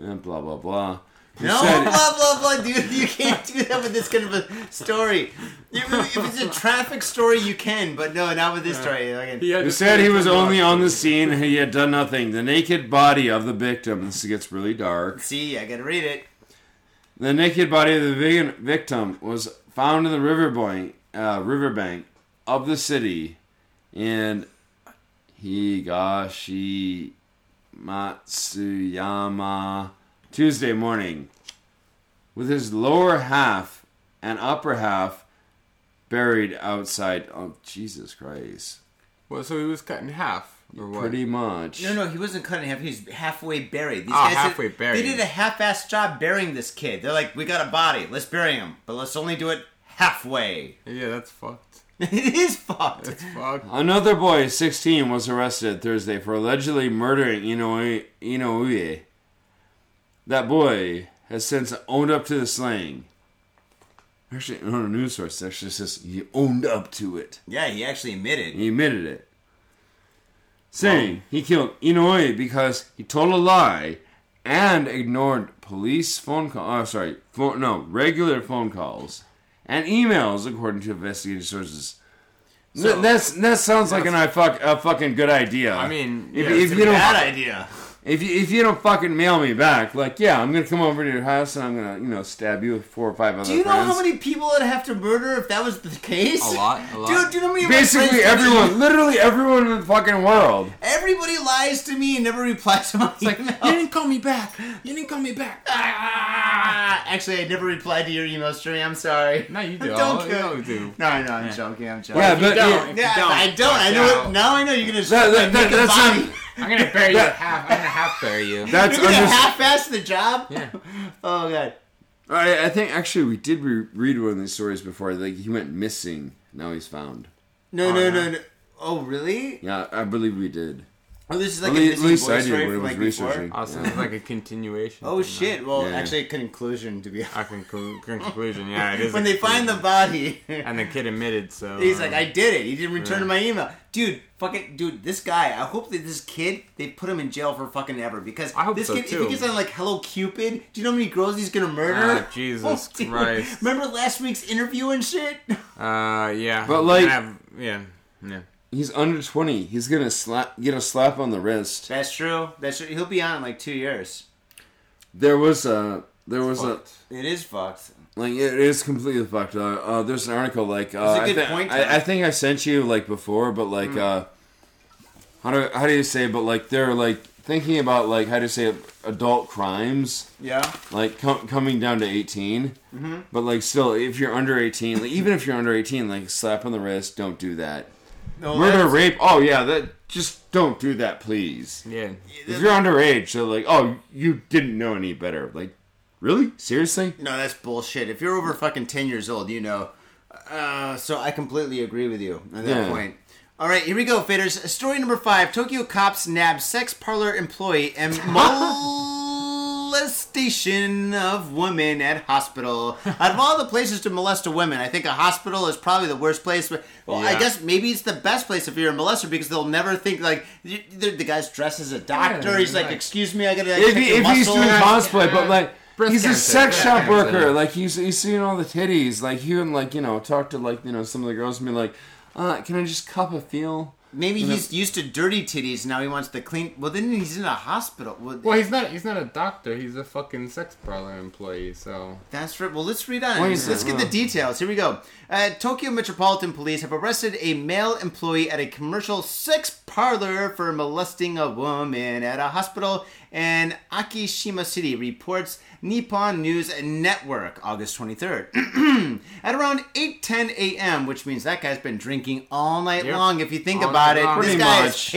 And blah, blah, blah. No, said, blah, blah, blah, dude. You can't do that with this kind of a story. If it's a traffic story, you can, but no, not with this story. Like, he said he was only on the scene and he had done nothing. The naked body of the victim. This gets really dark. See, I gotta read it. The naked body of the victim was found in the riverbank, uh, riverbank of the city in Higashi Matsuyama Tuesday morning, with his lower half and upper half buried outside. Oh, Jesus Christ. Well, so he was cut in half, or what? Pretty much. No, no, he wasn't cut in half. He was halfway buried. These oh, guys halfway did, buried. They did a half-assed job burying this kid. They're like, we got a body. Let's bury him. But let's only do it halfway. Yeah, that's fucked. It is fucked. It's fucked. Another boy, sixteen, was arrested Thursday for allegedly murdering Inoue. Inoue. That boy has since owned up to the slaying. Actually, on a news source, it actually says he owned up to it. Yeah, he actually admitted. He admitted it. Saying wow. he killed Inoue because he told a lie and ignored police phone calls. Oh, sorry. Phone, no, regular phone calls and emails, according to investigative sources. So, that's, that sounds that's, like an I fuck a fucking good idea. I mean, if, yeah, if it's you a don't, bad idea. If you, if you don't fucking mail me back, like, yeah, I'm going to come over to your house and I'm going to, you know, stab you with four or five other friends. Do you know friends. how many people I'd have to murder if that was the case? A lot, a lot. Dude, do you know how many Basically everyone, literally everyone in the fucking world. Everybody lies to me and never replies to my email. Like, you didn't call me back. You didn't call me back. Ah, actually, I never replied to your email stream. I'm sorry. No, you do. I'm joking. No, you do. No, no, I'm yeah. joking. I'm joking. Yeah, but... Don't, yeah, don't, I don't. I know. It, now I know you're going to... That, that, that, that's not... I'm gonna bury you half. I'm gonna half bury you. That's You're gonna under- half-ass the job. Yeah. Oh god. All right. I think actually we did re- read one of these stories before. Like he went missing. Now he's found. No, oh, no, no, no. Oh, really? Yeah, I believe we did. Oh, this is like at a missing boy story from was like researching. Before. Also, yeah. It's like a continuation. Oh shit! That. Well, yeah. actually, a conclusion to be. A conclu- conclusion. Yeah, it is. When they find the body. And the kid admitted, so he's like, "I did it. He didn't return yeah. my email, dude." Fucking dude, this guy. I hope that this kid they put him in jail for fucking ever because I hope this so kid, too. If he gets on like Hello Cupid, do you know how many girls he's gonna murder? Ah, Jesus oh, Christ! Remember last week's interview and shit? Uh, yeah. But like, have, yeah, yeah. He's under twenty. He's gonna slap, get a slap on the wrist. That's true. That's true. He'll be on in like two years. There was a There was a. It is fucked. Like it is completely fucked. Uh, uh, there's an article like. Uh, a good I, th- point, I, I think I sent you like before, but like, mm. uh, how do how do you say? But like they're like thinking about like how do you say adult crimes? Yeah. Like com- coming down to eighteen, mm-hmm. but like still, if you're under eighteen, like, even if you're under eighteen, like slap on the wrist, don't do that. No, murder, rape. Oh yeah, that just don't do that, please. Yeah. If you're underage, they're like, oh, you didn't know any better, like. Really? Seriously? No, that's bullshit. If you're over fucking ten years old, you know. Uh, so I completely agree with you at that yeah. point. All right, here we go, faders. Story number five. Tokyo cops nab sex parlor employee and molestation of women at hospital. Out of all the places to molest a woman, I think a hospital is probably the worst place. But, well, yeah. I guess maybe it's the best place if you're a molester because they'll never think, like, the guy's dressed as a doctor. Yeah, he's like, like, excuse me, I gotta like, if check he, your if muscle. He's doing cosplay, yeah. but, like... Breast he's cancer. A sex yeah, shop worker. Cancer. Like he's he's seeing all the titties. Like he would like you know talk to like you know some of the girls and be like, uh, can I just cup a feel? Maybe and he's the... used to dirty titties. Now he wants the clean. Well, then he's in a hospital. Well, well he's not. He's not a doctor. He's a fucking sex parlor employee. So that's right. Well, let's read on. Well, let's get the details. Here we go. Uh, Tokyo Metropolitan Police have arrested a male employee at a commercial sex parlor for molesting a woman at a hospital in Akishima City, reports Nippon News Network, August twenty-third. At around eight ten a.m., which means that guy's been drinking all night yep. long, if you think all about it. Long. This Pretty guy much. Is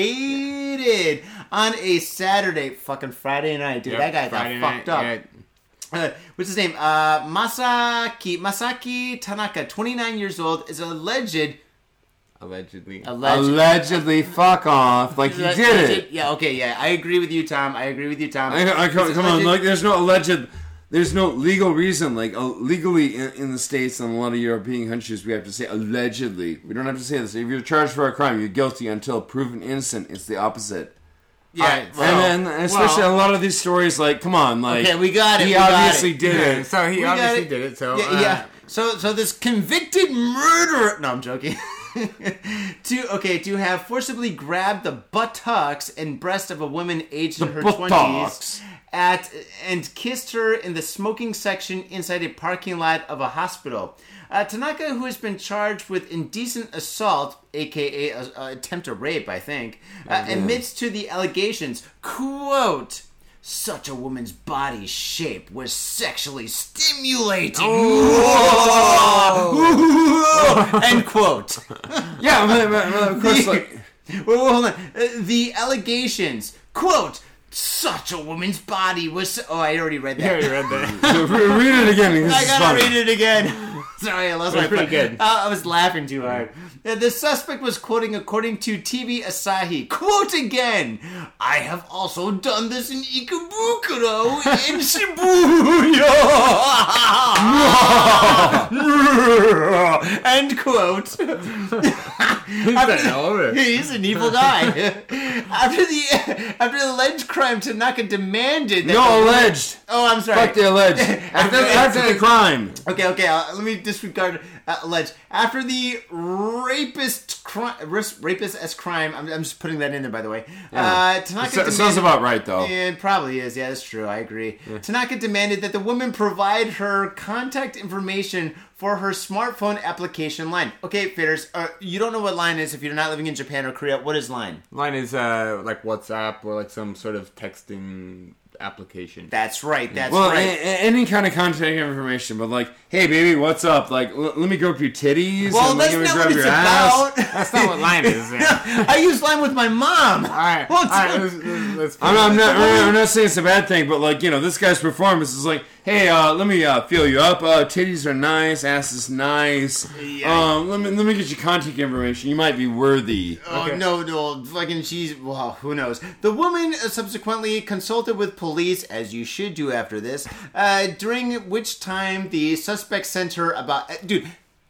hated on a Saturday, fucking Friday night, dude. Yep. That guy Friday got fucked night, up. Yeah. Uh, what's his name? Uh, Masaki Masaki Tanaka, twenty-nine years old, is alleged... Allegedly. Allegedly. Allegedly, fuck off. Like, he did Alleged. it. Yeah, okay, yeah. I agree with you, Tom. I agree with you, Tom. I, I, come come on, like, there's no alleged... There's no legal reason. Like, uh, legally in, in the States and a lot of European countries, we have to say allegedly. We don't have to say this. If you're charged for a crime, you're guilty until proven innocent. It's the opposite. Yeah, I, well, and then especially well, a lot of these stories, like, come on, like, okay, we got it. He we obviously got it. did yeah, it. So he we obviously did it. So yeah, uh, yeah. So so this convicted murderer. No, I'm joking. to okay, to have forcibly grabbed the buttocks and breast of a woman aged the in her twenties at and kissed her in the smoking section inside a parking lot of a hospital. Uh, Tanaka, who has been charged with indecent assault, aka uh, attempt to rape, I think, uh, mm-hmm. admits to the allegations, quote, such a woman's body shape was sexually stimulating, oh. end quote. yeah, but, but, but of course, the, like... Well, hold on. Uh, the allegations, quote, such a woman's body was... Oh, I already read that. You already read that. Read it again. This I is gotta funny. read it again. Sorry, I lost my... pretty good. Uh, I was laughing too hard. Uh, the suspect was quoting according to T V Asahi. Quote again. I have also done this in Ikebukuro in Shibuya. End quote. After, he's an evil guy. after the after the alleged crime, Tanaka demanded that... No, alleged. Oh, I'm sorry. Fuck the alleged. After, after the crime. Okay, okay. Uh, let me disregard uh, alleged. After the rapist crime... Rapist as crime. I'm, I'm just putting that in there, by the way. Yeah. Uh, Tanaka demanded, sounds about right, though. It probably is. Yeah, that's true. I agree. Yeah. Tanaka demanded that the woman provide her contact information for her smartphone application line. Okay, faders, uh, you don't know what line is if you're not living in Japan or Korea. What is line? Line is uh, like WhatsApp or like some sort of texting application. That's right. That's well, right. A- a- any kind of contact information, but like, hey, baby, what's up? Like, l- let me grab your titties. Well, and that's let me not grab what it's about. Ass. That's not what line is. Man. No, I use line with my mom. All right. Well, all right. Let's, let's I'm, I'm not. I'm not saying it's a bad thing, but like, you know, this guy's performance is like, hey, uh, let me uh, feel you up. Uh, titties are nice. Ass is nice. Yeah. Um, let me let me get your contact information. You might be worthy. Oh okay. no, no, fucking she's. Well, who knows? The woman subsequently consulted with police, as you should do after this. Uh, during which time the suspect sent her about, uh, dude.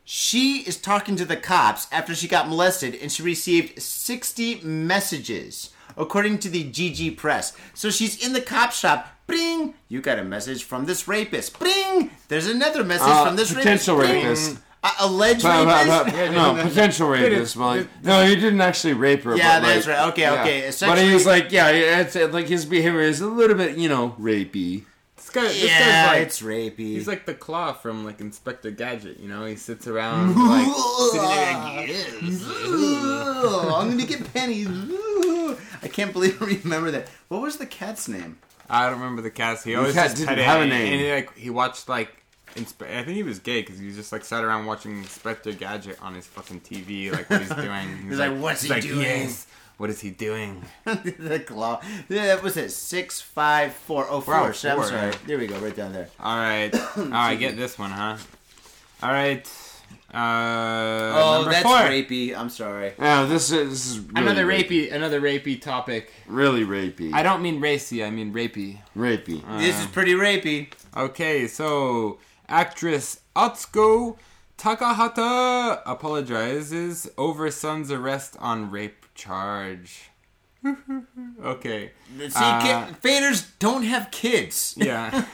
She is talking to the cops after she got molested, and she received sixty messages, according to the G G Press. So she's in the cop shop. Bing! You got a message from this rapist. Bing! There's another message uh, from this potential rapist. rapist. Uh, alleged but, rapist? But, but, yeah, no, potential rapist. But like, no, he didn't actually rape her. Yeah, but that's like, right. Okay, yeah. okay. But he was like, yeah, it's, like his behavior is a little bit, you know, rapey. guy, yeah, this guy's like, it's rapey. He's like the Claw from like Inspector Gadget, you know? He sits around like, sitting there like, yes. I'm gonna get pennies. I can't believe I remember that. What was the cat's name? I don't remember the cat's. He always cat didn't have a name. And he, like, he watched like, Inspe- I think he was gay because he was just like sat around watching Inspector Gadget on his fucking T V, like what he's doing. He's, he's like, like, what's he's he like, doing? Yes. What is he doing? The Claw. Yeah, that was it. Six, five, four, oh, four. So I'm sorry. Right. There we go. Right down there. All right. All right. Get this one, huh? All right. Uh, oh, that's four. Rapey. I'm sorry. Oh, this is this is really another rapey, rapey. Another rapey topic. Really rapey. I don't mean racy. I mean rapey. Rapey. Uh, this is pretty rapey. Okay, so actress Atsuko Takahata apologizes over son's arrest on rape charge. Okay. See, uh, kid, faders don't have kids. Yeah.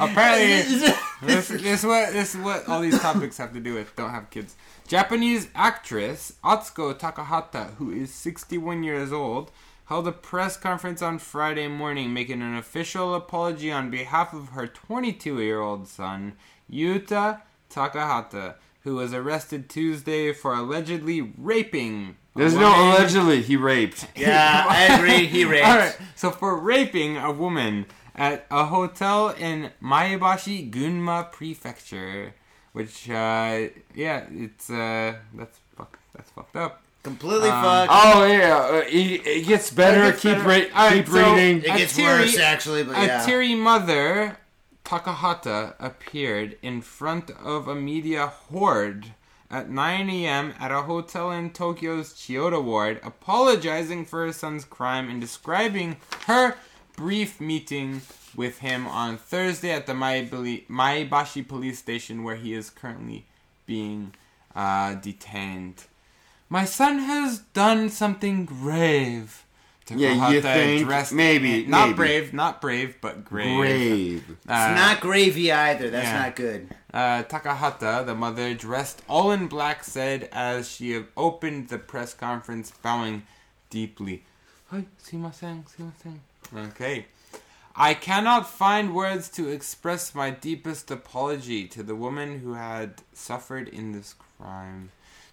Apparently, this, this, what, this is what all these topics have to do with. Don't have kids. Japanese actress Atsuko Takahata, who is sixty-one years old, held a press conference on Friday morning, making an official apology on behalf of her twenty-two-year-old son, Yuta Takahata, who was arrested Tuesday for allegedly raping. There's woman. No allegedly, he raped. Yeah, I agree, he raped. All right, so for raping a woman at a hotel in Maebashi, Gunma Prefecture, which, uh, yeah, it's, uh, that's, fuck, that's fucked up. Completely um, fucked. Oh, yeah, it, it gets better, it gets keep, better. Ra- right, keep so reading. It gets teary, worse, actually, but yeah. A teary mother, Takahata, appeared in front of a media horde at nine a.m. at a hotel in Tokyo's Chiyoda Ward, apologizing for her son's crime and describing her brief meeting with him on Thursday at the Maebashi police station, where he is currently being uh, detained. My son has done something grave. Takahata yeah, you think? Maybe. Not maybe. brave, not brave, but grave. Grave. Uh, it's not gravy either. That's yeah. not good. Uh, Takahata, the mother, dressed all in black, said as she opened the press conference, bowing deeply. Hi, sumimasen, sumimasen. Okay. I cannot find words to express my deepest apology to the woman who had suffered in this crime,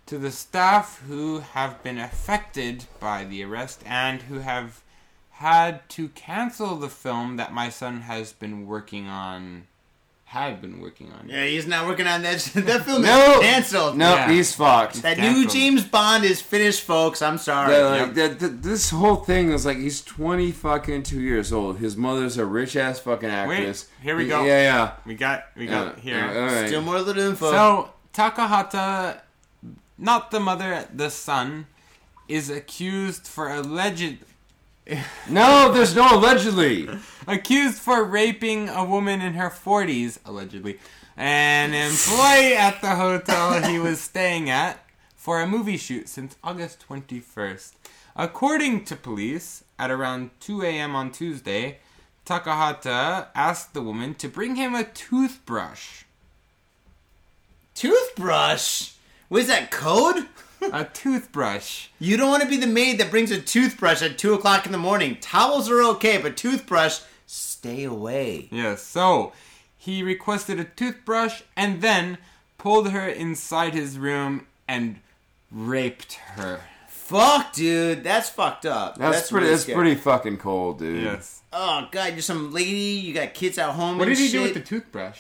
to the staff who have been affected by the arrest and who have had to cancel the film that my son has been working on. Had been working on. Yeah, he's not working on that. That film no. is canceled. No, yeah. he's fucked. That canceled. New James Bond is finished, folks. I'm sorry. The, like, yep. the, the, this whole thing is like he's twenty fucking two years old. His mother's a rich ass fucking actress. Wait, here we go. Yeah, yeah. We got, we got yeah, here. Yeah, all right. Still more little info. So Takahata. Not the mother, the son, is accused for alleged... No, there's no allegedly! Accused for raping a woman in her forties, allegedly, an employee at the hotel he was staying at for a movie shoot since August twenty-first. According to police, at around two a.m. on Tuesday, Takahata asked the woman to bring him a toothbrush. Toothbrush? What is that, code? A toothbrush. You don't want to be the maid that brings a toothbrush at two o'clock in the morning. Towels are okay, but toothbrush, stay away. Yes, yeah, so he requested a toothbrush and then pulled her inside his room and raped her. Fuck, dude. That's fucked up. That's, that's pretty really That's pretty fucking cold, dude. Yes. Oh, God, you're some lady. You got kids at home What and did he shit. do with the toothbrush?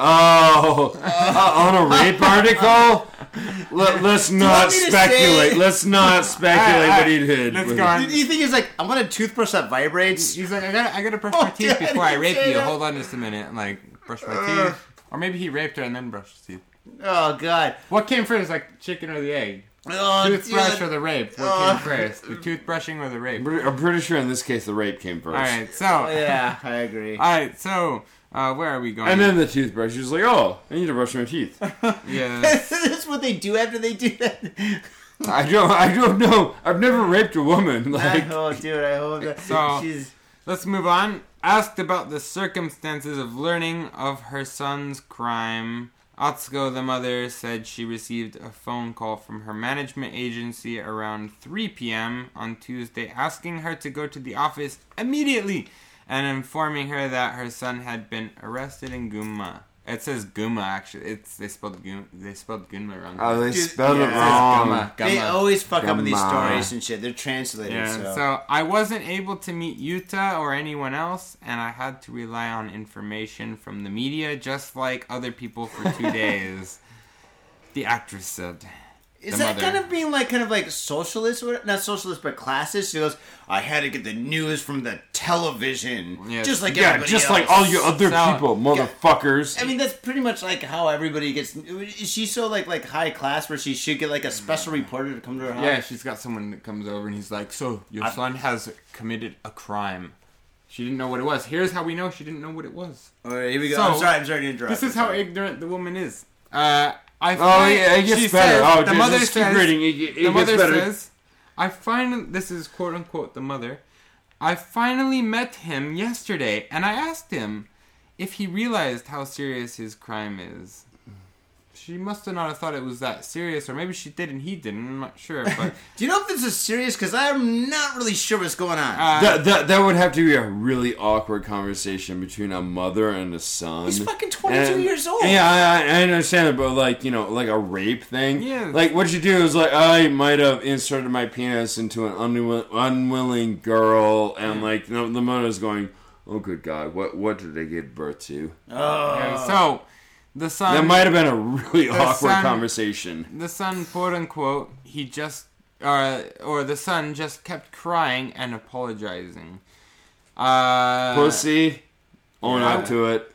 Oh, uh, on a rape article? Let, let's, not speculate. let's not speculate. Let's not speculate what he did. Let's go on. You think he's like, I want a toothbrush that vibrates? He's like, I gotta, I gotta brush oh, my teeth God, before I rape you. That. Hold on just a minute. And like, brush my uh, teeth. Or maybe he raped her and then brushed his teeth. Oh, God. What came first? Like, chicken or the egg? Oh, toothbrush yeah. or the rape? What oh. came first? The toothbrushing or the rape? I'm pretty sure in this case the rape came first. Alright, so. Oh, yeah, I agree. Alright, so. Uh, where are we going? And then the toothbrush is like, oh, I need to brush my teeth. Yeah. That's what they do after they do that. I don't I don't know. I've never raped a woman. Like, oh, dude, I hope that. So, she's... let's move on. Asked about the circumstances of learning of her son's crime, Atsuko, the mother, said she received a phone call from her management agency around three p.m. on Tuesday asking her to go to the office immediately and informing her that her son had been arrested in Gunma. It says Gunma, actually. It's they spelled Gunma, they spelled Gunma wrong. Oh, they Dude, spelled yeah. it wrong. It Gunma. Gunma. They always fuck Gunma. up in these stories and shit. They're translated. Yeah. So. so I wasn't able to meet Yuta or anyone else, and I had to rely on information from the media, just like other people, for two days. The actress said. Is the that mother. kind of being like kind of like socialist, or not socialist, but classist? She goes, I had to get the news from the television, yes. just like yeah, everybody just else. Like all you other so, people, motherfuckers. I mean, that's pretty much like how everybody gets. Is she so like like high class where she should get like a special reporter to come to her house? Yeah, she's got someone that comes over and he's like, so your I, son has committed a crime. She didn't know what it was. Here's how we know she didn't know what it was. All right, here we go. So, I'm sorry, I'm sorry to interrupt. This is how ignorant the woman is. Uh... I oh, yeah, it gets better. Says, oh, the mother just says, keep reading. It, it the mother better. says, I finally, this is quote unquote the mother, I finally met him yesterday, and I asked him if he realized how serious his crime is. She must have not have thought it was that serious, or maybe she did and he didn't. I'm not sure. But do you know if this is serious? Because I'm not really sure what's going on. Uh, that, that that would have to be a really awkward conversation between a mother and a son. He's fucking twenty-two and, years old. Yeah, I, I understand it, but like you know, like a rape thing. Yeah. Like what you do is like I might have inserted my penis into an unwi- unwilling girl, and like the, the mother's going, "Oh, good God, what what did they give birth to?" Oh, yeah, so. The son, that might have been a really awkward son, conversation. The son, quote unquote, he just, uh, or the son just kept crying and apologizing. Uh, Pussy, own up to it.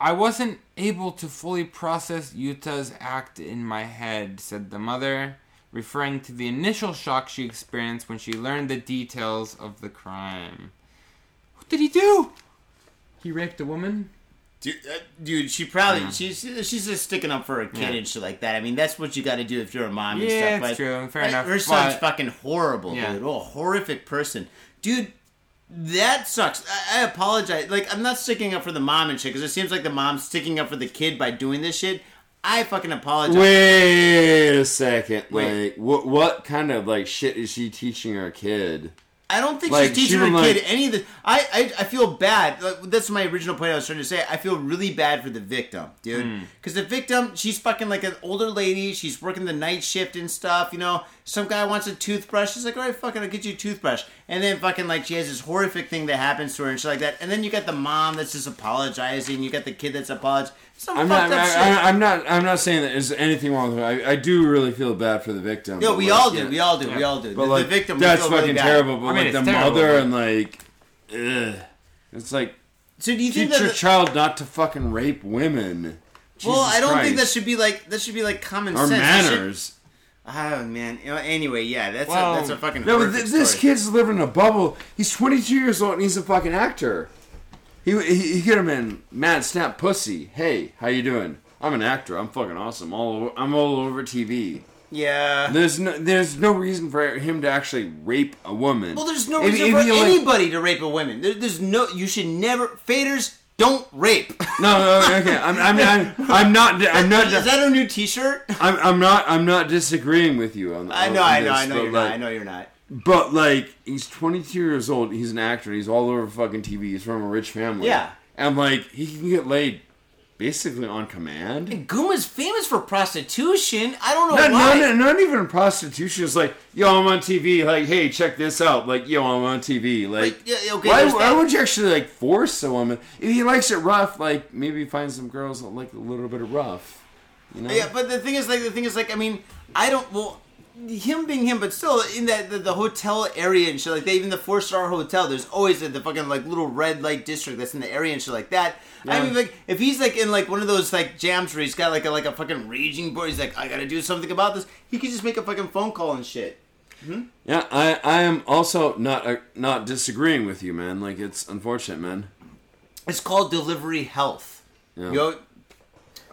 I wasn't able to fully process Yuta's act in my head, said the mother, referring to the initial shock she experienced when she learned the details of the crime. What did he do? He raped a woman? Dude, uh, dude, she probably yeah. she's she's just sticking up for her kid yeah. and shit like that. I mean, that's what you got to do if you're a mom and yeah, stuff. Yeah, that's but, true. Fair like, enough. Her son's but, fucking horrible, yeah. dude. Oh, horrific person, dude. That sucks. I, I apologize. Like, I'm not sticking up for the mom and shit because it seems like the mom's sticking up for the kid by doing this shit. I fucking apologize. Wait a second. Wait. Like, what what kind of like shit is she teaching her kid? I don't think like, she's teaching she her kid like, any of this. I, I, I feel bad. Like, that's my original point I was trying to say. I feel really bad for the victim, dude. Because mm. the victim, she's fucking like an older lady. She's working the night shift and stuff, you know. Some guy wants a toothbrush. She's like, all right, fucking, I'll get you a toothbrush. And then fucking like she has this horrific thing that happens to her and shit like that. And then you got the mom that's just apologizing. You got the kid that's apologizing. Some I'm fucked not, up shit. I, I'm not. I'm not saying that there's anything wrong with her. I, I do really feel bad for the victim. No, we, like, all yeah. we all do. Yeah. We all do. We all do. The, like, the victim. That's we feel fucking really terrible. But I mean, like the terrible, mother but... and like, ugh. It's like. So do you teach think that your the... child not to fucking rape women? Jesus well, I don't Christ. think that should be like that should be like common Our sense. Our manners. Oh man. Anyway, yeah, that's well, a, that's a fucking. No, th- this story. kid's living in a bubble. He's twenty-two years old and he's a fucking actor. He, he he could have been mad snap pussy. Hey, how you doing? I'm an actor. I'm fucking awesome. All over, I'm all over T V. Yeah. There's no there's no reason for him to actually rape a woman. Well, there's no if, reason if for anybody like, to rape a woman. There, there's no. You should never. Faders don't rape. No, no, okay. I'm I'm I'm, I'm not I'm not. Is that a new T-shirt? I'm I'm not I'm not disagreeing with you on. I know on I know this, I know you're like, not. I know you're not. But, like, he's twenty-two years old, he's an actor, he's all over fucking T V, he's from a rich family. Yeah. And, like, he can get laid basically on command. And Guma's famous for prostitution. I don't know not, why. Not, not even prostitution. It's like, yo, I'm on T V. Like, hey, check this out. Like, yo, I'm on T V. Like, like yeah, okay, why, why would you actually, like, force a woman? If he likes it rough, like, maybe find some girls that like a little bit of rough. You know? Yeah, but the thing is, like, the thing is, like, I mean, I don't, well... Him being him, but still in that the, the hotel area and shit like that. Even the four star hotel, there's always the, the fucking like little red light district that's in the area and shit like that. Yeah. I mean, like if he's like in like one of those like jams where he's got like a, like a fucking raging board, he's like, I gotta do something about this. He could just make a fucking phone call and shit. Mm-hmm. Yeah, I I am also not uh, not disagreeing with you, man. Like it's unfortunate, man. It's called delivery health. Yeah. You know,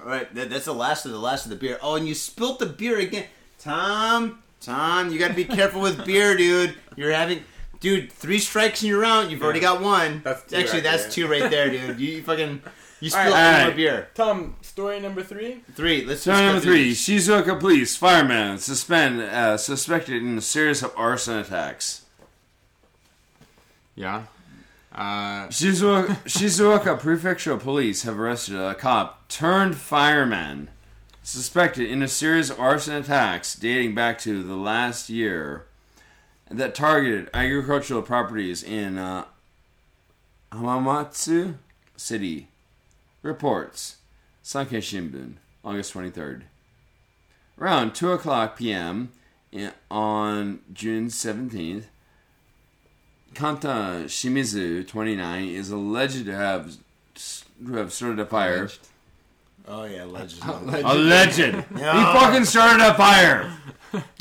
all right, that, that's the last of the last of the beer. Oh, and you spilt the beer again. Tom, Tom, you gotta be careful with beer, dude. You're having, dude, three strikes and you're out. You've yeah. already got one. That's two Actually, right that's there. two right there, dude. You, you fucking, you spilled right, more beer. Tom, story number three? Three. Let's story number three. This. Shizuoka police, fireman, suspend, uh, suspected in a series of arson attacks. Yeah. Uh, Shizuoka, Shizuoka Prefecture police have arrested a cop turned fireman suspected in a series of arson attacks dating back to the last year that targeted agricultural properties in uh, Hamamatsu City. Reports, Sankei Shimbun, August twenty-third. Around two o'clock p.m. on June seventeenth, Kanta Shimizu, twenty-nine, is alleged to have to have started a fire. Alleged. Oh, yeah, alleged. Alleged. alleged. No. He fucking started a fire.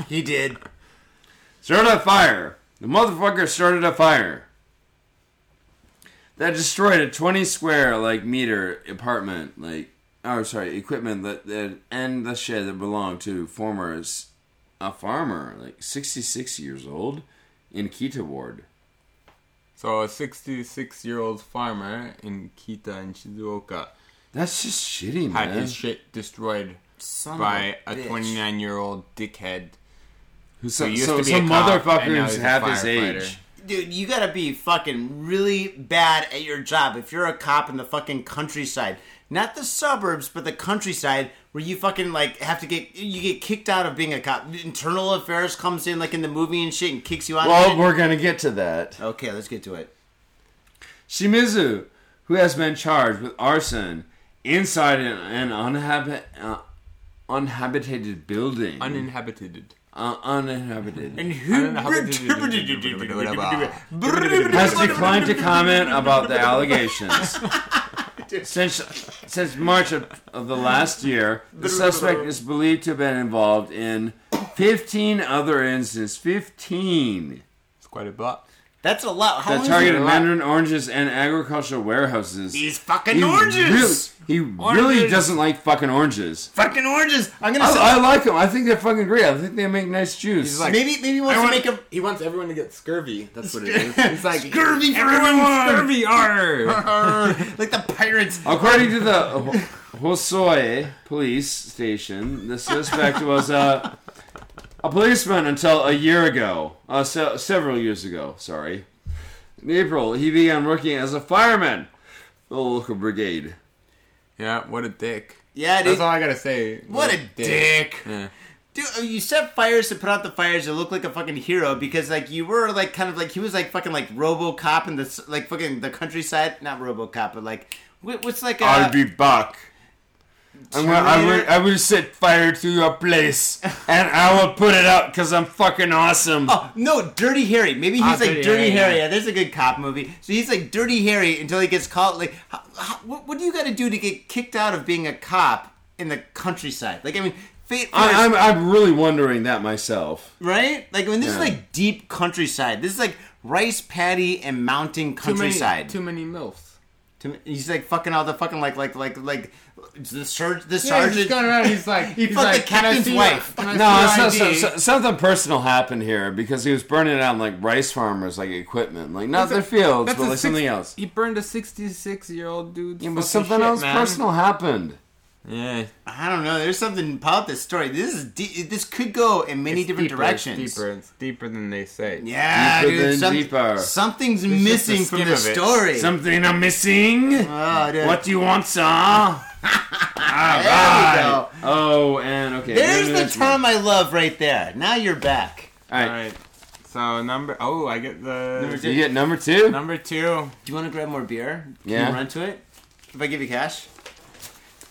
He did. Started a fire. The motherfucker started a fire that destroyed a twenty square like meter apartment, like, oh, sorry, equipment that, that and the shed that belonged to former a farmer, like sixty-six years old, in Kita Ward. So a sixty-six-year-old farmer in Kita in Shizuoka. That's just shitty, man. Had his shit destroyed son by a twenty-nine-year-old dickhead. Who's so, used so to be some motherfucker who's half his age. Dude, you gotta be fucking really bad at your job if you're a cop in the fucking countryside. Not the suburbs, but the countryside where you fucking, like, have to get... You get kicked out of being a cop. Internal Affairs comes in, like, in the movie and shit and kicks you out well, of it. Well, we're gonna get to that. Okay, let's get to it. Shimizu, who has been charged with arson inside an uninhabited uh, uninhabited building. Uninhabited. Uh, uninhabited. And who has declined to comment about the allegations. Since since March of, of the last year, the suspect is believed to have been involved in fifteen other incidents. fifteen. It's quite a lot. That's a lot. How that targeted Mandarin lot? Oranges and agricultural warehouses. These fucking he oranges. Really, he oranges. Really doesn't like fucking oranges. Fucking oranges. I'm gonna. I, say I like them. I think they're fucking great. I think they make nice juice. He's like, maybe maybe he wants to make them. He wants everyone to get scurvy. That's what it is. It's like scurvy for everyone. Scurvy. Arr. Arr. Like the pirates. According to the Hosoe police station, the suspect was a. Uh, A policeman until a year ago, uh, se- several years ago, sorry. In April, he began working as a fireman for the local brigade. Yeah, what a dick. Yeah, dude. That's all I gotta say. What, what a dick. dick. Yeah. Dude, you set fires to put out the fires to look like a fucking hero because, like, you were, like, kind of, like, he was, like, fucking, like, RoboCop in the, like, fucking the countryside. Not RoboCop, but, like, what's, like, a... I'll be back. I'm gonna, I, will, I will set fire to your place and I will put it out because I'm fucking awesome. Oh, no, Dirty Harry. Maybe he's oh, like Dirty, Dirty Harry. Harry. Yeah, there's a good cop movie. So he's like Dirty Harry until he gets caught. Like, how, how, what, what do you got to do to get kicked out of being a cop in the countryside? Like, I mean, fate. I, I'm, I'm really wondering that myself. Right? Like, I mean, this yeah. is like deep countryside. This is like rice paddy and mountain countryside. Too many, too many milfs. He's like fucking all the fucking like like like like the sergeant. The yeah, sergeant. He's going around. He's like he fucked like, the captain's wife. No, not, so, so, something personal happened here because he was burning down like rice farmers, like equipment, like not that's their a, fields, but like six, something else. He burned a sixty-six-year-old dude. Yeah, but something shit, else man. Personal happened. Yeah, I don't know. There's something about this story. This is de- this could go in many it's different deeper, directions. It's deeper, it's deeper tper than they say. Yeah, deeper dude, than some, deeper. Something's it's missing from the story. Something I'm missing. Oh, what do you want, sir? All right. There we go. Oh, and okay. There's the term I love right there. Now you're back. All right. All right. So number oh, I get the number two. You get number two. Number two. Do you want to grab more beer? Can yeah. You run to it. If I give you cash.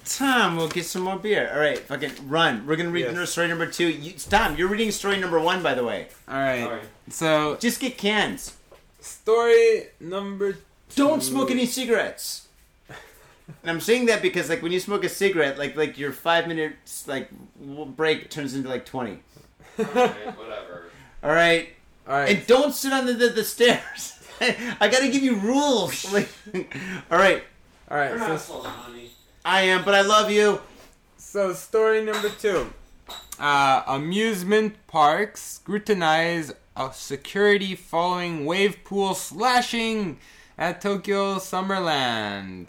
Tom, we'll get some more beer. All right, fucking run. We're going to read yes. story number two. You, Tom, you're reading story number one, by the way. All right. All right. So... Just get cans. Story number two. Don't smoke any cigarettes. And I'm saying that because, like, when you smoke a cigarette, like, like your five minutes, like, break turns into, like, twenty. All right, whatever. All right. All right. And don't sit on the, the, the stairs. I got to give you rules. Like, all right. All right. We're so, not honey. I am, but I love you. So, story number two. Uh, amusement parks scrutinize a security following wave pool slashing at Tokyo Summerland.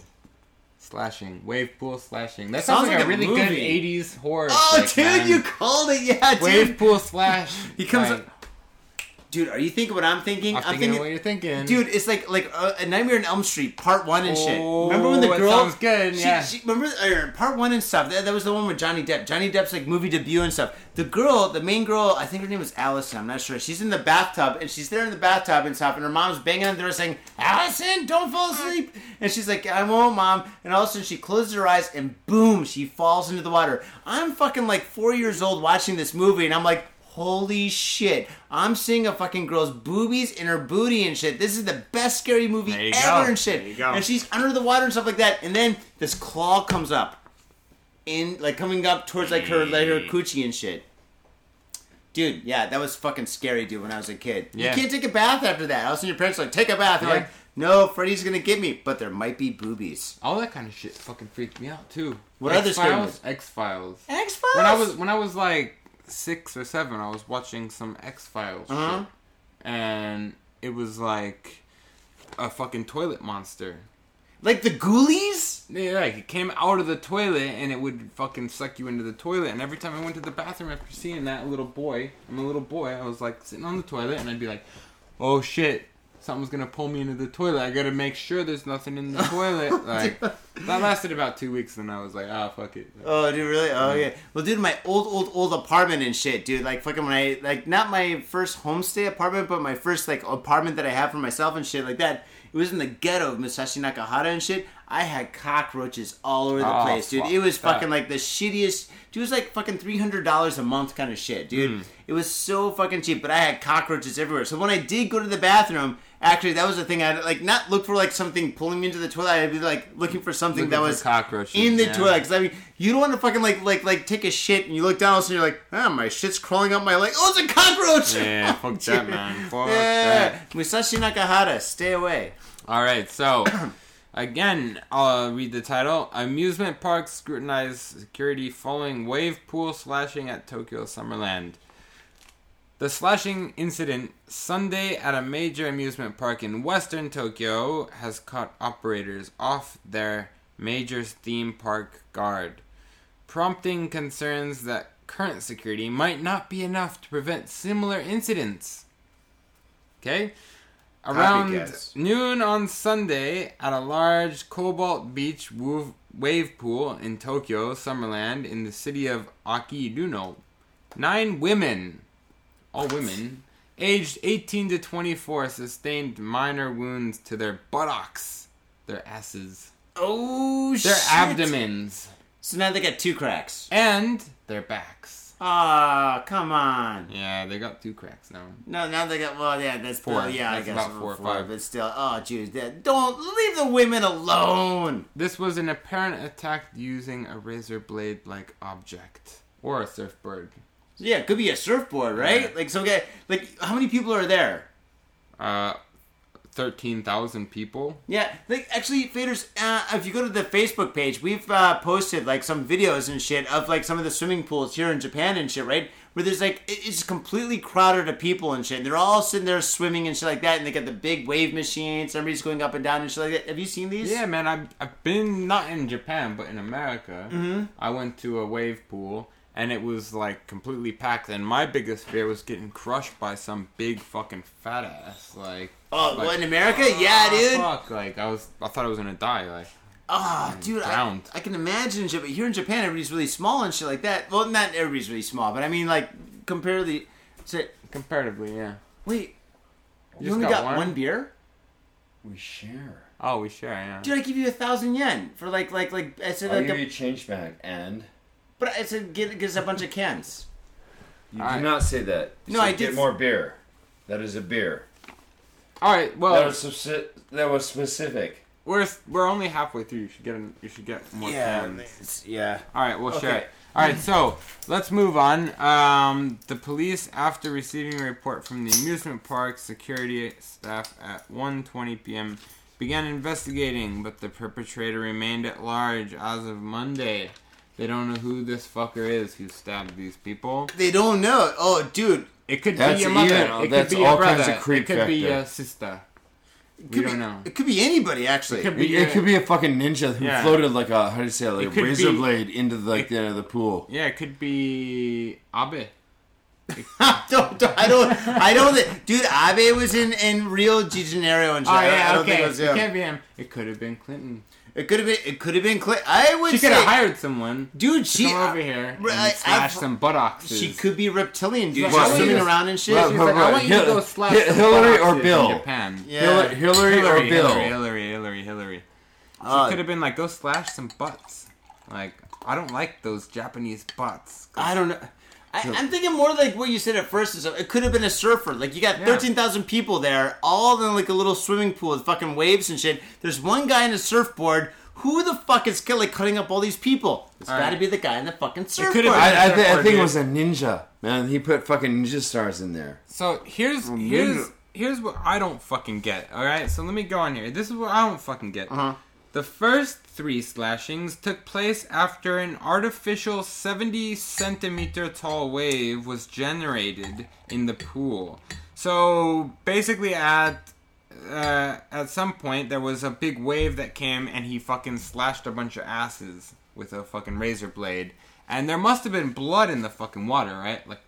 Slashing. Wave pool slashing. That sounds, sounds like, like a really movie. Good eighties horror. Oh, dude, man. You called it. Yeah, dude. Wave pool slash. He comes like, up. Dude, are you thinking what I'm thinking? I'm, I'm thinking, thinking what you're thinking. Dude, it's like like uh, A Nightmare on Elm Street, Part One and oh, shit. Remember when the girl? That sounds good. She, yeah. She, remember uh, Part One and stuff. That, that was the one with Johnny Depp. Johnny Depp's like movie debut and stuff. The girl, the main girl, I think her name was Allison. I'm not sure. She's in the bathtub and she's there in the bathtub and stuff. And her mom's banging on the door saying, "Allison, don't fall asleep." And she's like, "I won't, Mom." And all of a sudden she closes her eyes and boom, she falls into the water. I'm fucking like four years old watching this movie and I'm like, holy shit. I'm seeing a fucking girl's boobies and her booty and shit. This is the best scary movie ever go. and shit. There you go. And she's under the water and stuff like that. And then this claw comes up. In like coming up towards like her like her coochie and shit. Dude, yeah, that was fucking scary, dude, when I was a kid. Yeah. You can't take a bath after that. All of a sudden your parents are like, take a bath. They're yeah. like, no, Freddy's gonna get me. But there might be boobies. All that kind of shit fucking freaked me out too. What other scary movies? X-Files. X-Files? When I was when I was like six or seven, I was watching some X-Files uh-huh. shit, and it was like a fucking toilet monster, like the Ghoulies. Yeah, like it came out of the toilet and it would fucking suck you into the toilet. And every time I went to the bathroom after seeing that little boy, I'm a little boy, I was like sitting on the toilet and I'd be like, "Oh shit, something's gonna pull me into the toilet. I gotta make sure there's nothing in the toilet." Like that lasted about two weeks, and I was like, "Ah, fuck it." Like, oh, dude, really? Oh, yeah. Well, dude, my old, old, old apartment and shit, dude. Like, fucking when I like not my first homestay apartment, but my first like apartment that I had for myself and shit like that. It was in the ghetto of Musashi Nakahara and shit. I had cockroaches all over the oh, place, dude. It was fucking like the shittiest. Dude, it was like fucking three hundred dollars a month kind of shit, dude. Mm. It was so fucking cheap, but I had cockroaches everywhere. So when I did go to the bathroom, actually, that was the thing. I'd like not look for like something pulling me into the toilet. I'd be like looking for something looking that for was cockroaches in the yeah. toilet. Because I mean, you don't want to fucking like like like take a shit and you look down and you're like, ah, my shit's crawling up my leg. Oh, it's a cockroach. Yeah, fuck that, man. Fuck yeah. that. Musashi Nakahara, stay away. All right, so. Again, I'll read the title. Amusement parks scrutinize security following wave pool slashing at Tokyo Summerland. The slashing incident Sunday at a major amusement park in western Tokyo has caught operators off their major theme park guard, prompting concerns that current security might not be enough to prevent similar incidents. Okay? Around noon on Sunday, at a large cobalt beach wave, wave pool in Tokyo Summerland in the city of Akiruno, nine women, all women, aged eighteen to twenty-four, sustained minor wounds to their buttocks, their asses, oh, their shit. abdomens. So now they got two cracks. And their backs. Oh, come on. Yeah, they got two cracks now. No, now they got, well, yeah, that's four. The, yeah, that's I guess about four or five. But still, oh, geez, don't leave the women alone. This was an apparent attack using a razor blade-like object. Or a surfboard. Yeah, it could be a surfboard, right? Yeah. Like, so, okay, like, how many people are there? Uh... thirteen thousand people. Yeah, like actually, Faders, uh, if you go to the Facebook page, we've uh, posted like some videos and shit of like some of the swimming pools here in Japan and shit, right? Where there's like, it's completely crowded of people and shit. And they're all sitting there swimming and shit like that. And they got the big wave machines. Everybody's going up and down and shit like that. Have you seen these? Yeah, man. I've, I've been, not in Japan, but in America. Mm-hmm. I went to a wave pool. And it was, like, completely packed. And my biggest fear was getting crushed by some big fucking fat ass. Like, oh, like, what, in America? Oh, yeah, dude. Fuck, like, I was, I thought I was gonna die, like. Oh, dude, I, I can imagine shit. But here in Japan, everybody's really small and shit like that. Well, not everybody's really small, but I mean, like, comparatively. So, comparatively, yeah. Wait, you, you only got, got one? one beer? We share. Oh, we share, yeah. Dude, I give you a thousand yen for, like, like, like. I said, I'll like give a, you a change back, and... But I said, get, get us a bunch of cans. You All did right. not say that. You no, said, I did. Get more beer. That is a beer. All right. Well, that was, that was specific. We're we're only halfway through. You should get an, you should get more yeah, cans. Yeah. All right. We'll okay. share it. All right. So let's move on. Um, the police, after receiving a report from the amusement park security staff at one twenty p.m., began investigating, but the perpetrator remained at large as of Monday. They don't know who this fucker is who stabbed these people. They don't know. Oh, dude. It could that's be your mother. Even, oh, it could be your brother. It could factor. be your sister. We don't be, know. It could be anybody, actually. It could be, it, your, it could be a fucking ninja who yeah. floated like a, how do you say it, like it a razor be, blade into the, like, it, the, the pool. Yeah, it could be Abe. I don't, I don't, I don't think, dude, Abe was in, in Rio de Janeiro and shit. Oh, yeah, I don't okay. think it was him. It can't be him. It could have been Clinton. It could have been, it could have been Clinton. I would she say. She could have hired someone. Dude, she. Come over here and I, slash I've, some buttocks. She could be reptilian, dude. She's swimming around and shit. Well, She's well, like, well, I want Hil- you to go slash Hil- some Hillary or Bill. In Japan. Yeah. Hil- Hillary, Hillary or Bill. Hillary, Hillary, Hillary, Hillary. She uh, could have been like, go slash some butts. Like, I don't like those Japanese butts. I don't know. I, I'm thinking more like what you said at first. Is it could have been a surfer. Like, you got yeah. thirteen thousand people there, all in, like, a little swimming pool with fucking waves and shit. There's one guy in a surfboard. Who the fuck is, like, cutting up all these people? It's all gotta right. be the guy in the fucking surfboard. It been I, surfboard I, th- I think it was a ninja. Man, he put fucking ninja stars in there. So, here's here's here's what I don't fucking get, alright? So, let me go on here. This is what I don't fucking get. Uh-huh. The first three slashings took place after an artificial seventy centimeter tall wave was generated in the pool. So basically, at uh, at some point there was a big wave that came, and he fucking slashed a bunch of asses with a fucking razor blade. And there must have been blood in the fucking water, right? Like.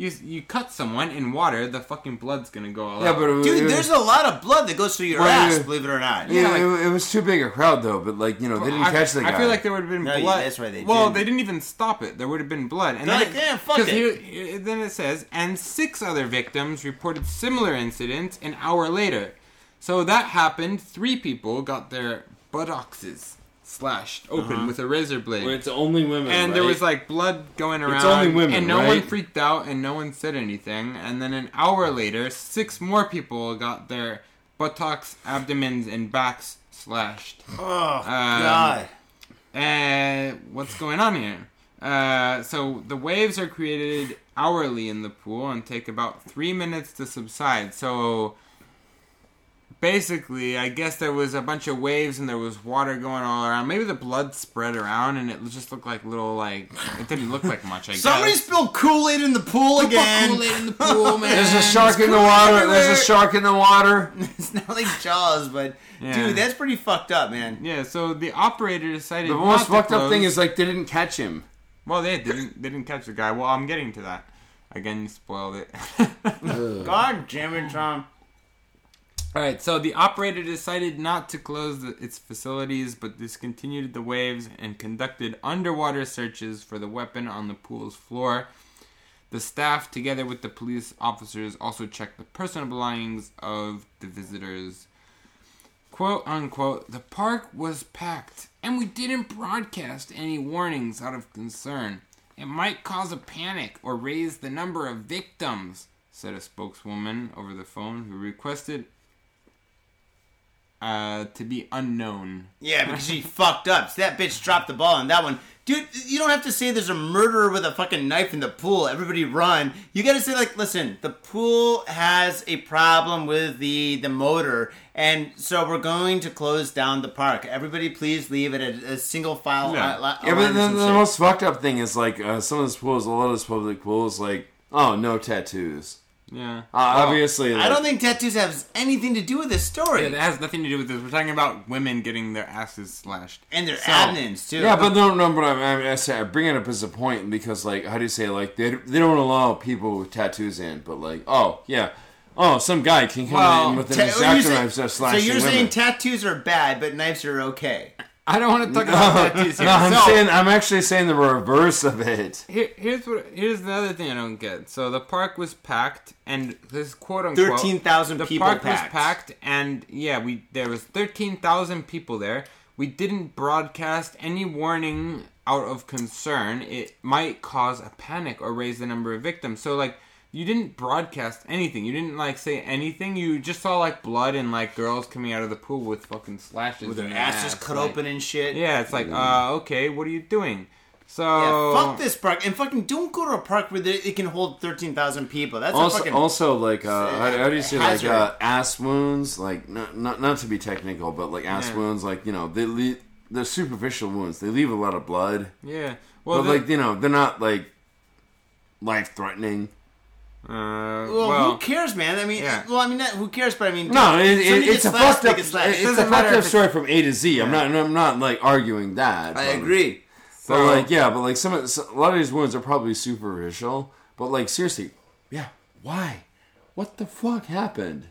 You you cut someone in water, the fucking blood's gonna go all yeah, out. But dude, was, there's a lot of blood that goes through your well, ass, was, believe it or not. Yeah, yeah like, it, it was too big a crowd though, but like, you know, they didn't I, catch the guy. I feel like there would have been no, blood. That's why they well, didn't. They didn't even stop it. There would have been blood. And They're then like, damn, yeah, fuck it. He, then it says, and six other victims reported similar incidents an hour later. So that happened. Three people got their buttocks slashed open uh-huh. with a razor blade. Well, it's only women, and right? there was like blood going around. It's only women, and no right? one freaked out, and no one said anything. And then an hour later, six more people got their buttocks, abdomens, and backs slashed. Oh um, God! And what's going on here? Uh, so the waves are created hourly in the pool and take about three minutes to subside. So. Basically, I guess there was a bunch of waves and there was water going all around. Maybe the blood spread around and it just looked like little, like... It didn't look like much, I guess. Somebody spilled Kool-Aid in the pool again! Kool-Aid in the pool, man! There's a shark it's in Kool-Aid the water! Everywhere. There's a shark in the water! It's not like Jaws, but... Yeah. Dude, that's pretty fucked up, man. Yeah, so the operator decided The most fucked close. up thing is, like, they didn't catch him. Well, they didn't, they didn't catch the guy. Well, I'm getting to that. Again, you spoiled it. God damn it, Tom. Alright, so the operator decided not to close the, its facilities, but discontinued the waves and conducted underwater searches for the weapon on the pool's floor. The staff, together with the police officers, also checked the personal belongings of the visitors. Quote, unquote, the park was packed, and we didn't broadcast any warnings out of concern. It might cause a panic or raise the number of victims, said a spokeswoman over the phone who requested... Uh, to be unknown. Yeah, because she fucked up. So that bitch dropped the ball on that one. Dude, you don't have to say there's a murderer with a fucking knife in the pool. Everybody run. You gotta say, like, listen, the pool has a problem with the, the motor, and so we're going to close down the park. Everybody please leave it a, a single file. Yeah, li- li- yeah but the, the most fucked up thing is, like, uh, some of those pools, a lot of those public pools, like, oh, no tattoos. Yeah. Uh, obviously. Well, like, I don't think tattoos have anything to do with this story. Yeah, it has nothing to do with this. We're talking about women getting their asses slashed. And their so, abdomens, too. Yeah, but no, no, but I, I, I bring it up as a point because, like, how do you say, like, they, they don't allow people with tattoos in, but, like, oh, yeah. Oh, some guy can come well, in with an exacto knife that slashes. So you're women. saying tattoos are bad, but knives are okay. I don't want to talk no, about tattoos here. No, I'm, so, saying, I'm actually saying the reverse of it. Here, here's what. Here's the other thing I don't get. So the park was packed, and this quote-unquote... thirteen thousand people packed. The park was packed, and yeah, we there was thirteen thousand people there. We didn't broadcast any warning out of concern. It might cause a panic or raise the number of victims. So, like, you didn't broadcast anything. You didn't, like, say anything. You just saw, like, blood and, like, girls coming out of the pool with fucking slashes. With their asses ass. cut like, open and shit. Yeah, it's like, uh, okay, what are you doing? So... Yeah, fuck this park. And fucking don't go to a park where they, it can hold thirteen thousand people. That's also, a fucking... Also, like, uh, how, how do you say, hazard. like, uh, ass wounds? Like, not, not not to be technical, but, like, ass yeah. wounds, like, you know, they leave, they're superficial wounds. They leave a lot of blood. Yeah. Well, But, like, you know, they're not, like, life-threatening. Uh, well, well, who cares, man? I mean, yeah. well, I mean, not, who cares? But I mean, no, it, it, it's a fucked up, it's a fucked up story from A to Z. I'm yeah. not, I'm not like arguing that. I but, agree. So, but like, yeah, but like some, of, a lot of these wounds are probably superficial. But like, seriously, Yeah, why? What the fuck happened?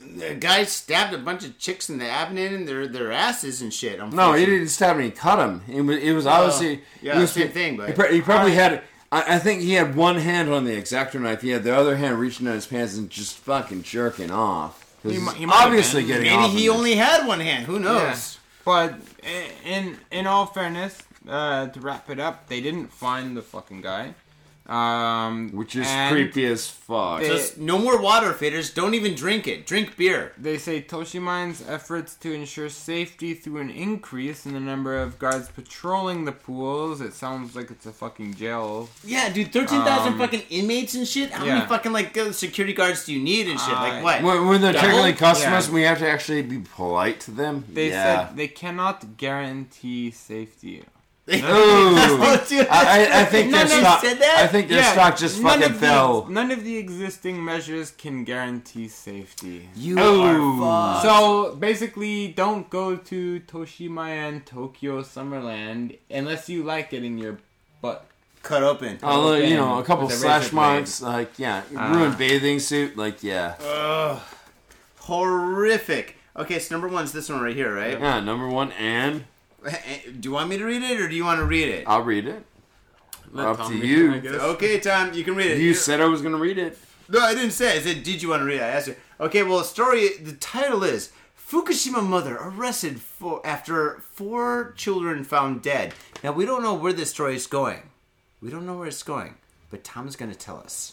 The guy stabbed a bunch of chicks in the abdomen and their their asses and shit. No, he didn't stab him. He cut him. It was, it was obviously... Oh, yeah, it was, same thing, but... He, pr- he probably right. had... I, I think he had one hand on the X-Acto knife. He had the other hand reaching down his pants and just fucking jerking off. He, he obviously getting Maybe off. Maybe he only it. had one hand. Who knows? Yeah. But in in all fairness, uh, to wrap it up, they didn't find the fucking guy. Um, Which is creepy as fuck. They, Just no more water, faders. Don't even drink it. Drink beer. They say Toshimain's efforts to ensure safety through an increase in the number of guards patrolling the pools. It sounds like it's a fucking jail. Yeah, dude, thirteen thousand um, fucking inmates and shit? How yeah. many fucking, like, security guards do you need and shit? Uh, like, what? When, when they're tackling customers, yeah. we have to actually be polite to them? They yeah. said they cannot guarantee safety. No, I, I think their stock. I think their yeah, stock just fucking the, fell. None of the existing measures can guarantee safety. You oh. are fucked. So basically, don't go to Toshimayan Tokyo Summerland unless you like it in your butt cut open. Although you know, a couple slash marks, blade. like yeah, uh, ruined bathing suit, like yeah, Ugh. horrific. Okay, so number one's this one right here, right? Yeah, number one and. Do you want me to read it, or do you want to read it? I'll read it. Let Up Tom to you. It, I guess. Okay, Tom, you can read it. You You're... said I was going to read it. No, I didn't say it. I said, did you want to read it? I asked you. Okay, well, the story, the title is, Fukushima mother arrested for, after four children found dead. Now, we don't know where this story is going. We don't know where it's going, but Tom's going to tell us.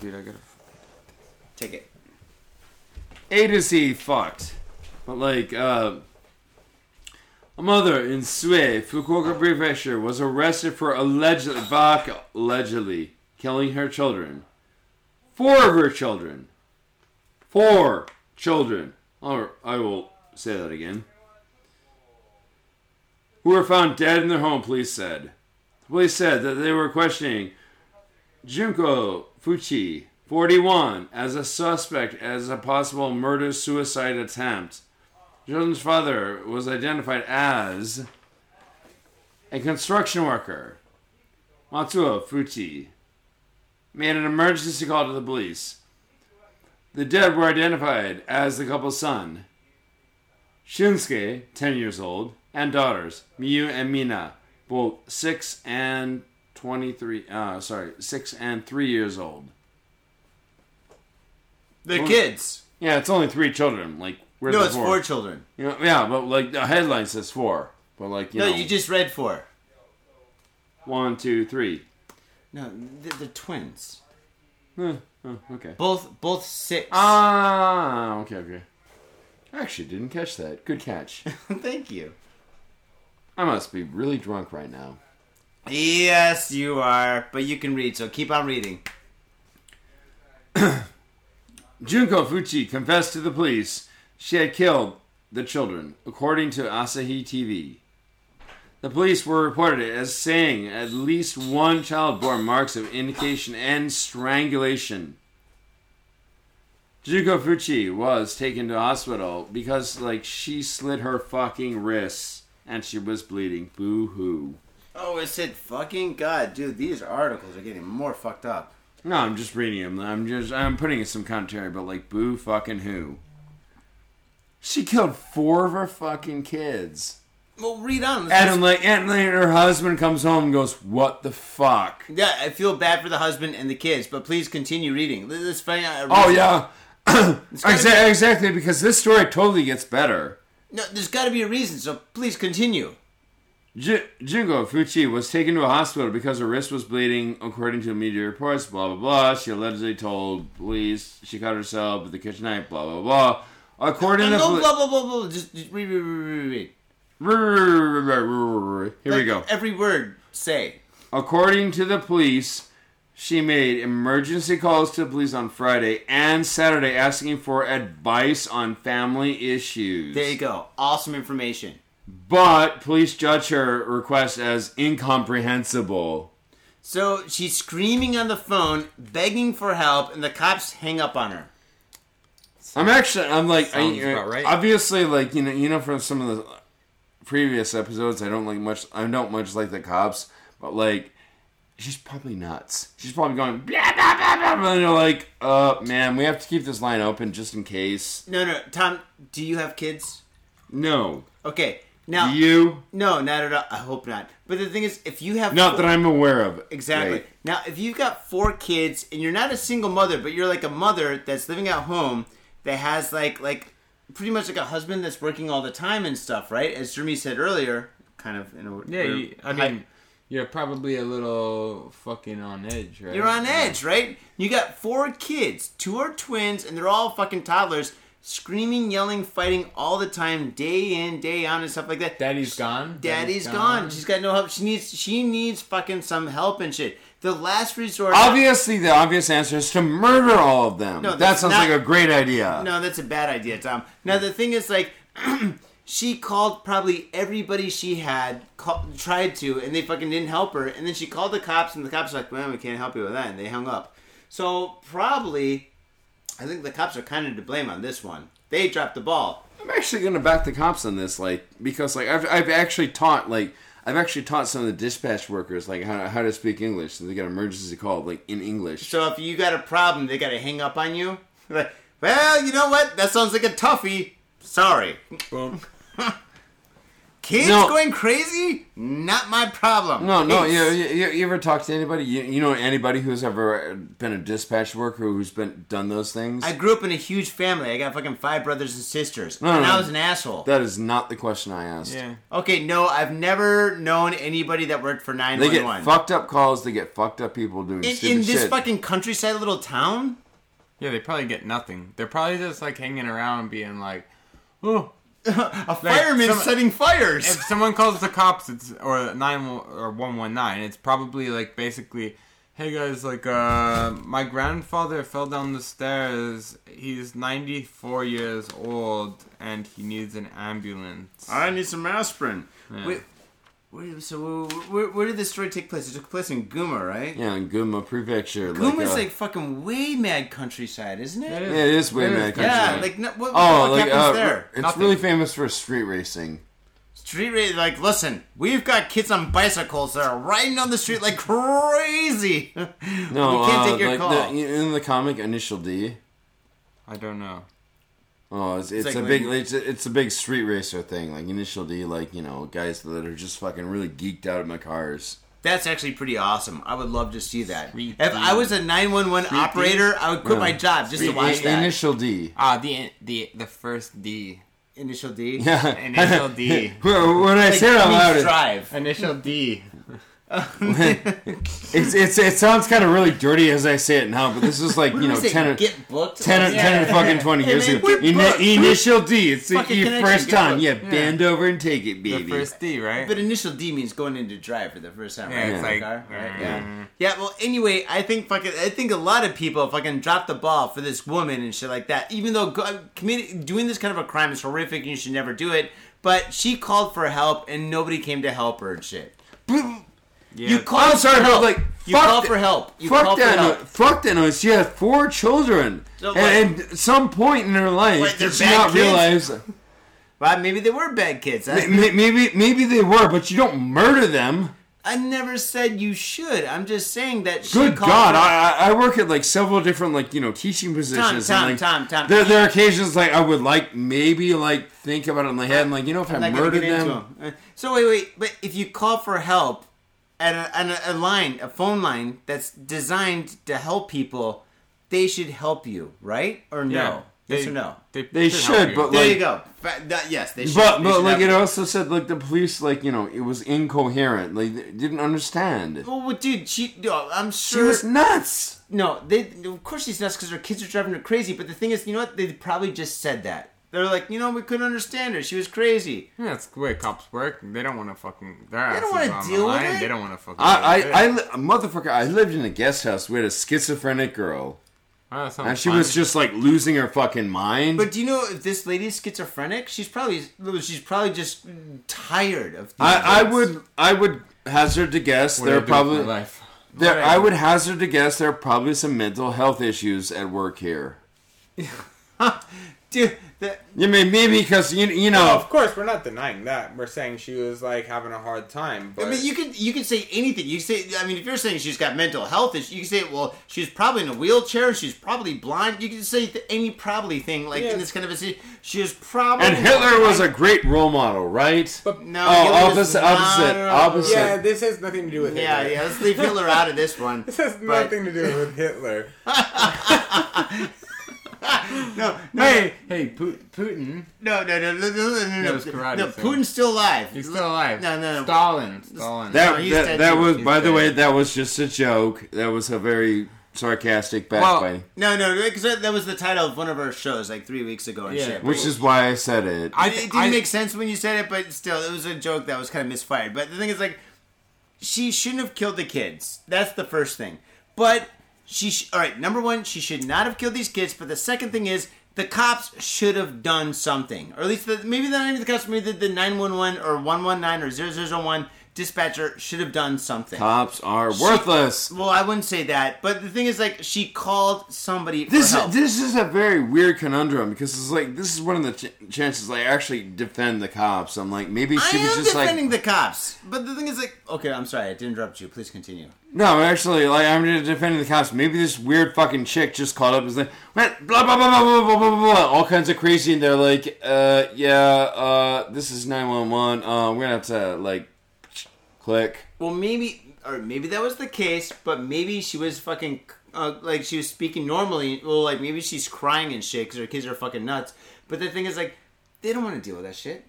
Dude, I gotta... Take it. A to Z fucked. But like, uh... a mother in Sue, Fukuoka Prefecture, was arrested for allegedly, vodka, allegedly killing her children. Four of her children. Four children. Or I will say that again. Who were found dead in their home, police said. The police said that they were questioning Junko Fuchi, forty-one, as a suspect as a possible murder-suicide attempt. The children's father was identified as a construction worker. Matsuo Fuchi made an emergency call to the police. The dead were identified as the couple's son, Shinsuke, ten years old, and daughters, Miyu and Mina, both six and twenty-three, uh, sorry, six and three years old. The well, kids. Yeah, it's only three children. Like, where's no, the it's four, four children. You know, yeah, but like the headline says four, but like you no, know. No, you just read four. One, two, three. No, they're, they're twins. Eh, Oh, okay. Both both six. Ah, okay, okay. I actually didn't catch that. Good catch. Thank you. I must be really drunk right now. Yes, you are. But you can read, so keep on reading. Junko Fuchi confessed to the police she had killed the children, according to Asahi T V. The police were reported as saying at least one child bore marks of indication and strangulation. Junko Fuchi was taken to hospital because, like, she slit her fucking wrists and she was bleeding. Boo-hoo. Oh, it said fucking? God, dude, these articles are getting more fucked up. No, I'm just reading them. I'm just, I'm putting in some commentary, but like, boo fucking who. She killed four of her fucking kids. Well, read on. And like, and then her husband comes home and goes, "What the fuck?" Yeah, I feel bad for the husband and the kids, but please continue reading. Let's find out. Oh yeah, exactly, be- exactly. Because this story totally gets better. No, there's got to be a reason. So please continue. J- Junko Fuchi was taken to a hospital because her wrist was bleeding, according to media reports, blah, blah, blah. She allegedly told police she cut herself with the kitchen knife, blah, blah, blah. According no, no, to... No, poli- blah, blah, blah, blah. Just, just read, read, read, read. Here Let we go. Every word, say. According to the police, she made emergency calls to the police on Friday and Saturday asking for advice on family issues. There you go. Awesome information. But police judge her request as incomprehensible. So she's screaming on the phone, begging for help, and the cops hang up on her. I'm actually, I'm like, I, about right. Obviously, like, you know, you know, from some of the previous episodes, I don't like much. I don't much like the cops, but like, she's probably nuts. She's probably going, blah, blah, blah, blah, blah, and you're like, uh, man, we have to keep this line open just in case. No, no, Tom, do you have kids? No. Okay. Now, you? No, not at all. I hope not. But the thing is, if you have... Not four, that I'm aware of. Exactly. Right? Now, if you've got four kids, and you're not a single mother, but you're like a mother that's living at home that has like, like pretty much like a husband that's working all the time and stuff, right? As Jeremy said earlier, kind of... in a Yeah, you, I mean, I, you're probably a little fucking on edge, right? You're on edge, right? You got four kids. Two are twins, and they're all fucking toddlers. Screaming, yelling, fighting all the time, day in, day out, and stuff like that. Daddy's gone. Daddy's, Daddy's gone. gone. She's got no help. She needs. She needs fucking some help and shit. The last resort. Obviously, the obvious answer is to murder all of them. No, that sounds not, like a great idea. No, that's a bad idea, Tom. Now the thing is, like, she called probably everybody she had, call, tried to, and they fucking didn't help her. And then she called the cops, and the cops were like, "Well, we can't help you with that," and they hung up. So probably. I think the cops are kind of to blame on this one. They dropped the ball. I'm actually going to back the cops on this, like, because, like, I've I've actually taught, like, I've actually taught some of the dispatch workers, like, how, how to speak English. So they got an emergency call, like, in English. So if you got a problem, they got to hang up on you? Like, well, you know what? That sounds like a toughie. Sorry. Boom. Kids no. going crazy? Not my problem. No, no. You, you, you ever talk to anybody? You, you know anybody who's ever been a dispatch worker who's been done those things? I grew up in a huge family. I got fucking five brothers and sisters. No, and no, I was an asshole. That is not the question I asked. Yeah. Okay, no, I've never known anybody that worked for nine one one. They get fucked up calls. They get fucked up people doing in, stupid in shit. In this fucking countryside little town? Yeah, they probably get nothing. They're probably just like hanging around being like, oh. A fireman like some, setting fires. If someone calls the cops, it's or nine or one one nine, it's probably like basically, hey guys, like uh, my grandfather fell down the stairs. He's ninety four years old and he needs an ambulance. I need some aspirin. Yeah. Wait, where, so where, where did this story take place? It took place in Gunma, right? Yeah, in Gunma Prefecture. Gunma's like, uh, like fucking way mad countryside, isn't it? Yeah, it is, it is way it mad is. countryside. Yeah, like no, what, oh, what like, happens uh, there? It's Nothing. really famous for street racing. Street racing, like listen, we've got kids on bicycles that are riding on the street like crazy. No, you can't uh, take your like call. The, in the comic Initial D. I don't know. Oh, it's, it's, it's like a big it's a, it's a big street racer thing, like Initial D, like, you know, guys that are just fucking really geeked out at my cars. That's actually pretty awesome. I would love to see that. Street if D. I was a nine one one street operator, D? I would quit yeah. my job just street to watch D. that. Initial D. Ah, the the the first D. Initial D. Yeah. Initial D. When I like, say it out loud, drive. Initial D. it's, it's it sounds kind of really dirty as I say it now, but this is like you know ten or get booked ten, yeah, ten yeah, fucking yeah. twenty hey, years man, ago. Ini- initial D, it's your first time. Yeah, yeah, bend over and take it, baby. The first D, right? But initial D means going into drive for the first time, right? Yeah, it's like, car, right? Mm. Yeah. Yeah. Well, anyway, I think fucking I think a lot of people fucking drop the ball for this woman and shit like that. Even though commit, doing this kind of a crime is horrific and you should never do it, but she called for help and nobody came to help her and shit. Yeah. You call for help. Like, you call for help. You fuck call that for help. No, fuck that noise. She had four children. So, like, and at some point in her life, what, did she not kids? realize... Well, maybe they were bad kids. Huh? Maybe, maybe maybe they were, but you don't murder them. I never said you should. I'm just saying that she Good called God. I, I work at like several different like you know teaching positions. Tom, and, Tom, like, Tom, Tom. There, there are occasions like I would like maybe like think about it in my head and like you know if I'm I murdered them. them. So wait, wait. But if you call for help, and a, a line, a phone line that's designed to help people, they should help you, right? Or no? Yeah, they, yes or no? They, they should, but like... There you go. Yes, they should. But, they but should like, it you. also said, like, the police, like, you know, it was incoherent. Like, they didn't understand. Well, dude, she... No, I'm sure... She was nuts! No, they, of course she's nuts because her kids are driving her crazy, but the thing is, you know what? They probably just said that. They're like, you know, we couldn't understand her. She was crazy. Yeah, that's the way cops work. They don't want to fucking... Their they don't want to deal with it. They don't want to fucking... I, I, I, motherfucker, I lived in a guest house with a schizophrenic girl. Oh, that sounds and she funny. was just, like, losing her fucking mind. But do you know if this lady's schizophrenic? She's probably she's probably just tired of... I, I would I would hazard to guess what there are probably... Life? There, I, I would hazard to guess there are probably some mental health issues at work here. Dude... That, you mean maybe because you you know? Well, of course, we're not denying that. We're saying she was like having a hard time. But I mean, you could you could say anything. You say I mean, if you're saying she's got mental health issues, you can say well, she's probably in a wheelchair. She's probably blind. You can say th- any probably thing like yeah. in this kind of a situation. She was probably and Hitler was a great role model, right? But no, oh, opposite, opposite, opposite. Yeah, this has nothing to do with Hitler. Yeah, yeah. Let's leave Hitler out of this one. This has but... nothing to do with Hitler. No, no, hey, no. hey, Putin. No, no, no, no, no, no, no. Karate, no, Putin's still alive. He's still alive. No, no, no. Stalin, Stalin. That no, that, that was, he's by dead. the way, that was just a joke. That was a very sarcastic backbite. Well, no, no, because that was the title of one of our shows like three weeks ago and yeah, shit. Which is why I said it. I, it didn't I, make sense when you said it, but still, it was a joke that was kind of misfired. But the thing is, like, she shouldn't have killed the kids. That's the first thing. But. She sh- all right, number one, she should not have killed these kids. But the second thing is, the cops should have done something. Or at least, the, maybe not even the cops, maybe the, the nine one one or one one nine or zero zero one dispatcher should have done something. Cops are she, worthless. Well, I wouldn't say that. But the thing is, like, she called somebody this for help. This is a very weird conundrum because it's like, this is one of the ch- chances I actually defend the cops. I'm like, maybe she I was just like... I am defending the cops. But the thing is, like... Okay, I'm sorry. I didn't interrupt you. Please continue. No, actually, like, I'm defending the cops. Maybe this weird fucking chick just called up and was like, blah, blah, blah, blah, blah, blah, blah, blah, blah, all kinds of crazy, and they're like, uh, yeah, uh, this is nine one one, uh, we're gonna have to, like, click. Well, maybe, or maybe that was the case, but maybe she was fucking, uh, like, she was speaking normally, well, like, maybe she's crying and shit, because her kids are fucking nuts, but the thing is, like, they don't want to deal with that shit.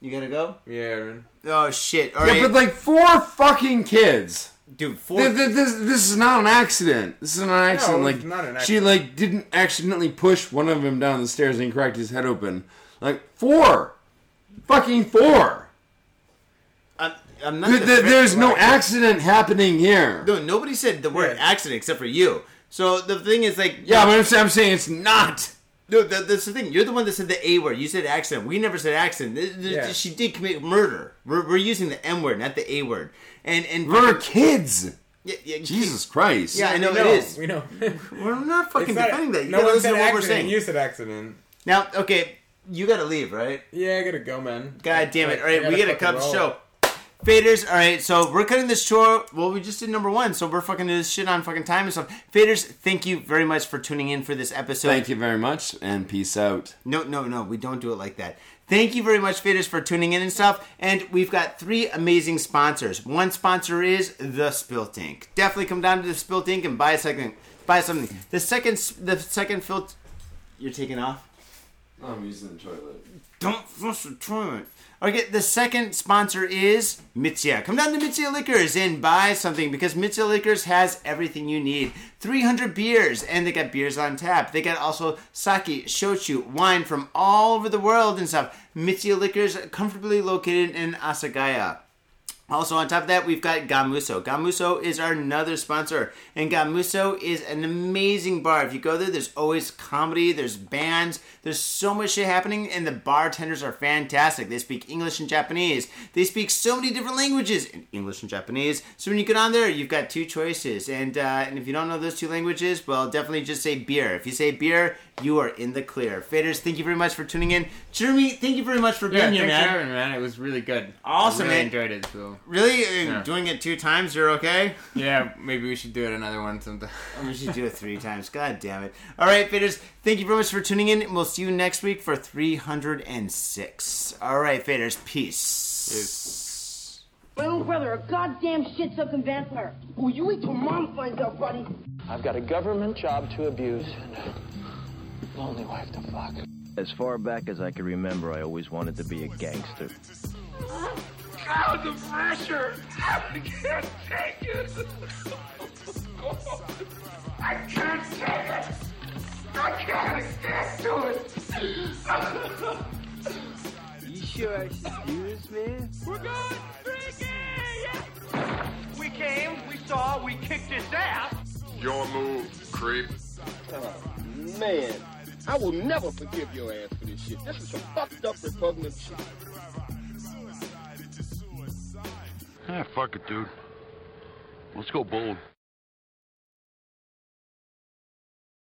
You gotta go? Yeah, Aaron. Oh, shit. All yeah, right. But, like, four fucking kids. Dude, four... This, this, this is not an accident. This is not an accident. No, like, not an accident. She, like, didn't accidentally push one of them down the stairs and cracked his head open. Like, four. Fucking four. I'm, I'm not... The, the, there's no accident happening here. No, nobody said the word yeah. accident except for you. So, the thing is, like... Yeah, but I'm saying, I'm saying it's not... No, that's the thing. You're the one that said the A word. You said accident. We never said accident. Yeah. She did commit murder. We're, we're using the M word, not the A word. And and we're kids. Yeah, yeah, Jesus Christ. Yeah, I know, know it is. We know. We're not fucking not, defending that. You no gotta listen to what accident. we're saying. You said accident. Now, okay, you gotta leave, right? Yeah, I gotta go, man. God damn it! All right, gotta we gotta cut the show. Faders, all right, so we're cutting this short. Well, we just did number one, so we're fucking doing this shit on fucking time and stuff. Faders, thank you very much for tuning in for this episode. Thank you very much, and peace out. No, no, no, we don't do it like that. Thank you very much, Faders, for tuning in and stuff. And we've got three amazing sponsors. One sponsor is The Spilt Ink. Definitely come down to The Spilt Ink and buy a second, buy something. The second, the second filter. You're taking off? No, I'm using the toilet. Don't flush the toilet. Okay, the second sponsor is Mitsuya. Come down to Mitsuya Liquors and buy something because Mitsuya Liquors has everything you need. three hundred beers, and they got beers on tap. They got also sake, shochu, wine from all over the world and stuff. Mitsuya Liquors, comfortably located in Asagaya. Also, on top of that, we've got Gamuso. Gamuso is our another sponsor, and Gamuso is an amazing bar. If you go there, there's always comedy, there's bands, there's so much shit happening, and the bartenders are fantastic. They speak English and Japanese. They speak so many different languages in English and Japanese. So when you get on there, you've got two choices, and uh, and if you don't know those two languages, well, definitely just say beer. If you say beer, you are in the clear. Faders, thank you very much for tuning in. Jeremy, thank you very much for being yeah, here, man. Thanks for having me, man. It was really good. Awesome, I really man. enjoyed it, so. Really? Yeah. Doing it two times, you're okay? Yeah, maybe we should do it another one sometime. We should do it three times. God damn it. All right, Faders, thank you very much for tuning in, and we'll see you next week for three hundred six. All right, Faders, peace. Peace. My own brother, a goddamn shit-sucking vampire. Oh, you wait till Mom finds out, buddy. I've got a government job to abuse. Lonely wife to fuck. As far back as I can remember, I always wanted to be a gangster. God, the pressure! I can't take it! I can't take it! I can't stand to it! You sure I should do this, man? We're going freaking! We came, we saw, we kicked his ass! Your move, creep. Oh, man. I will never forgive your ass for this shit. This is some fucked up repugnant shit. Ah, fuck it, dude. Let's go bold.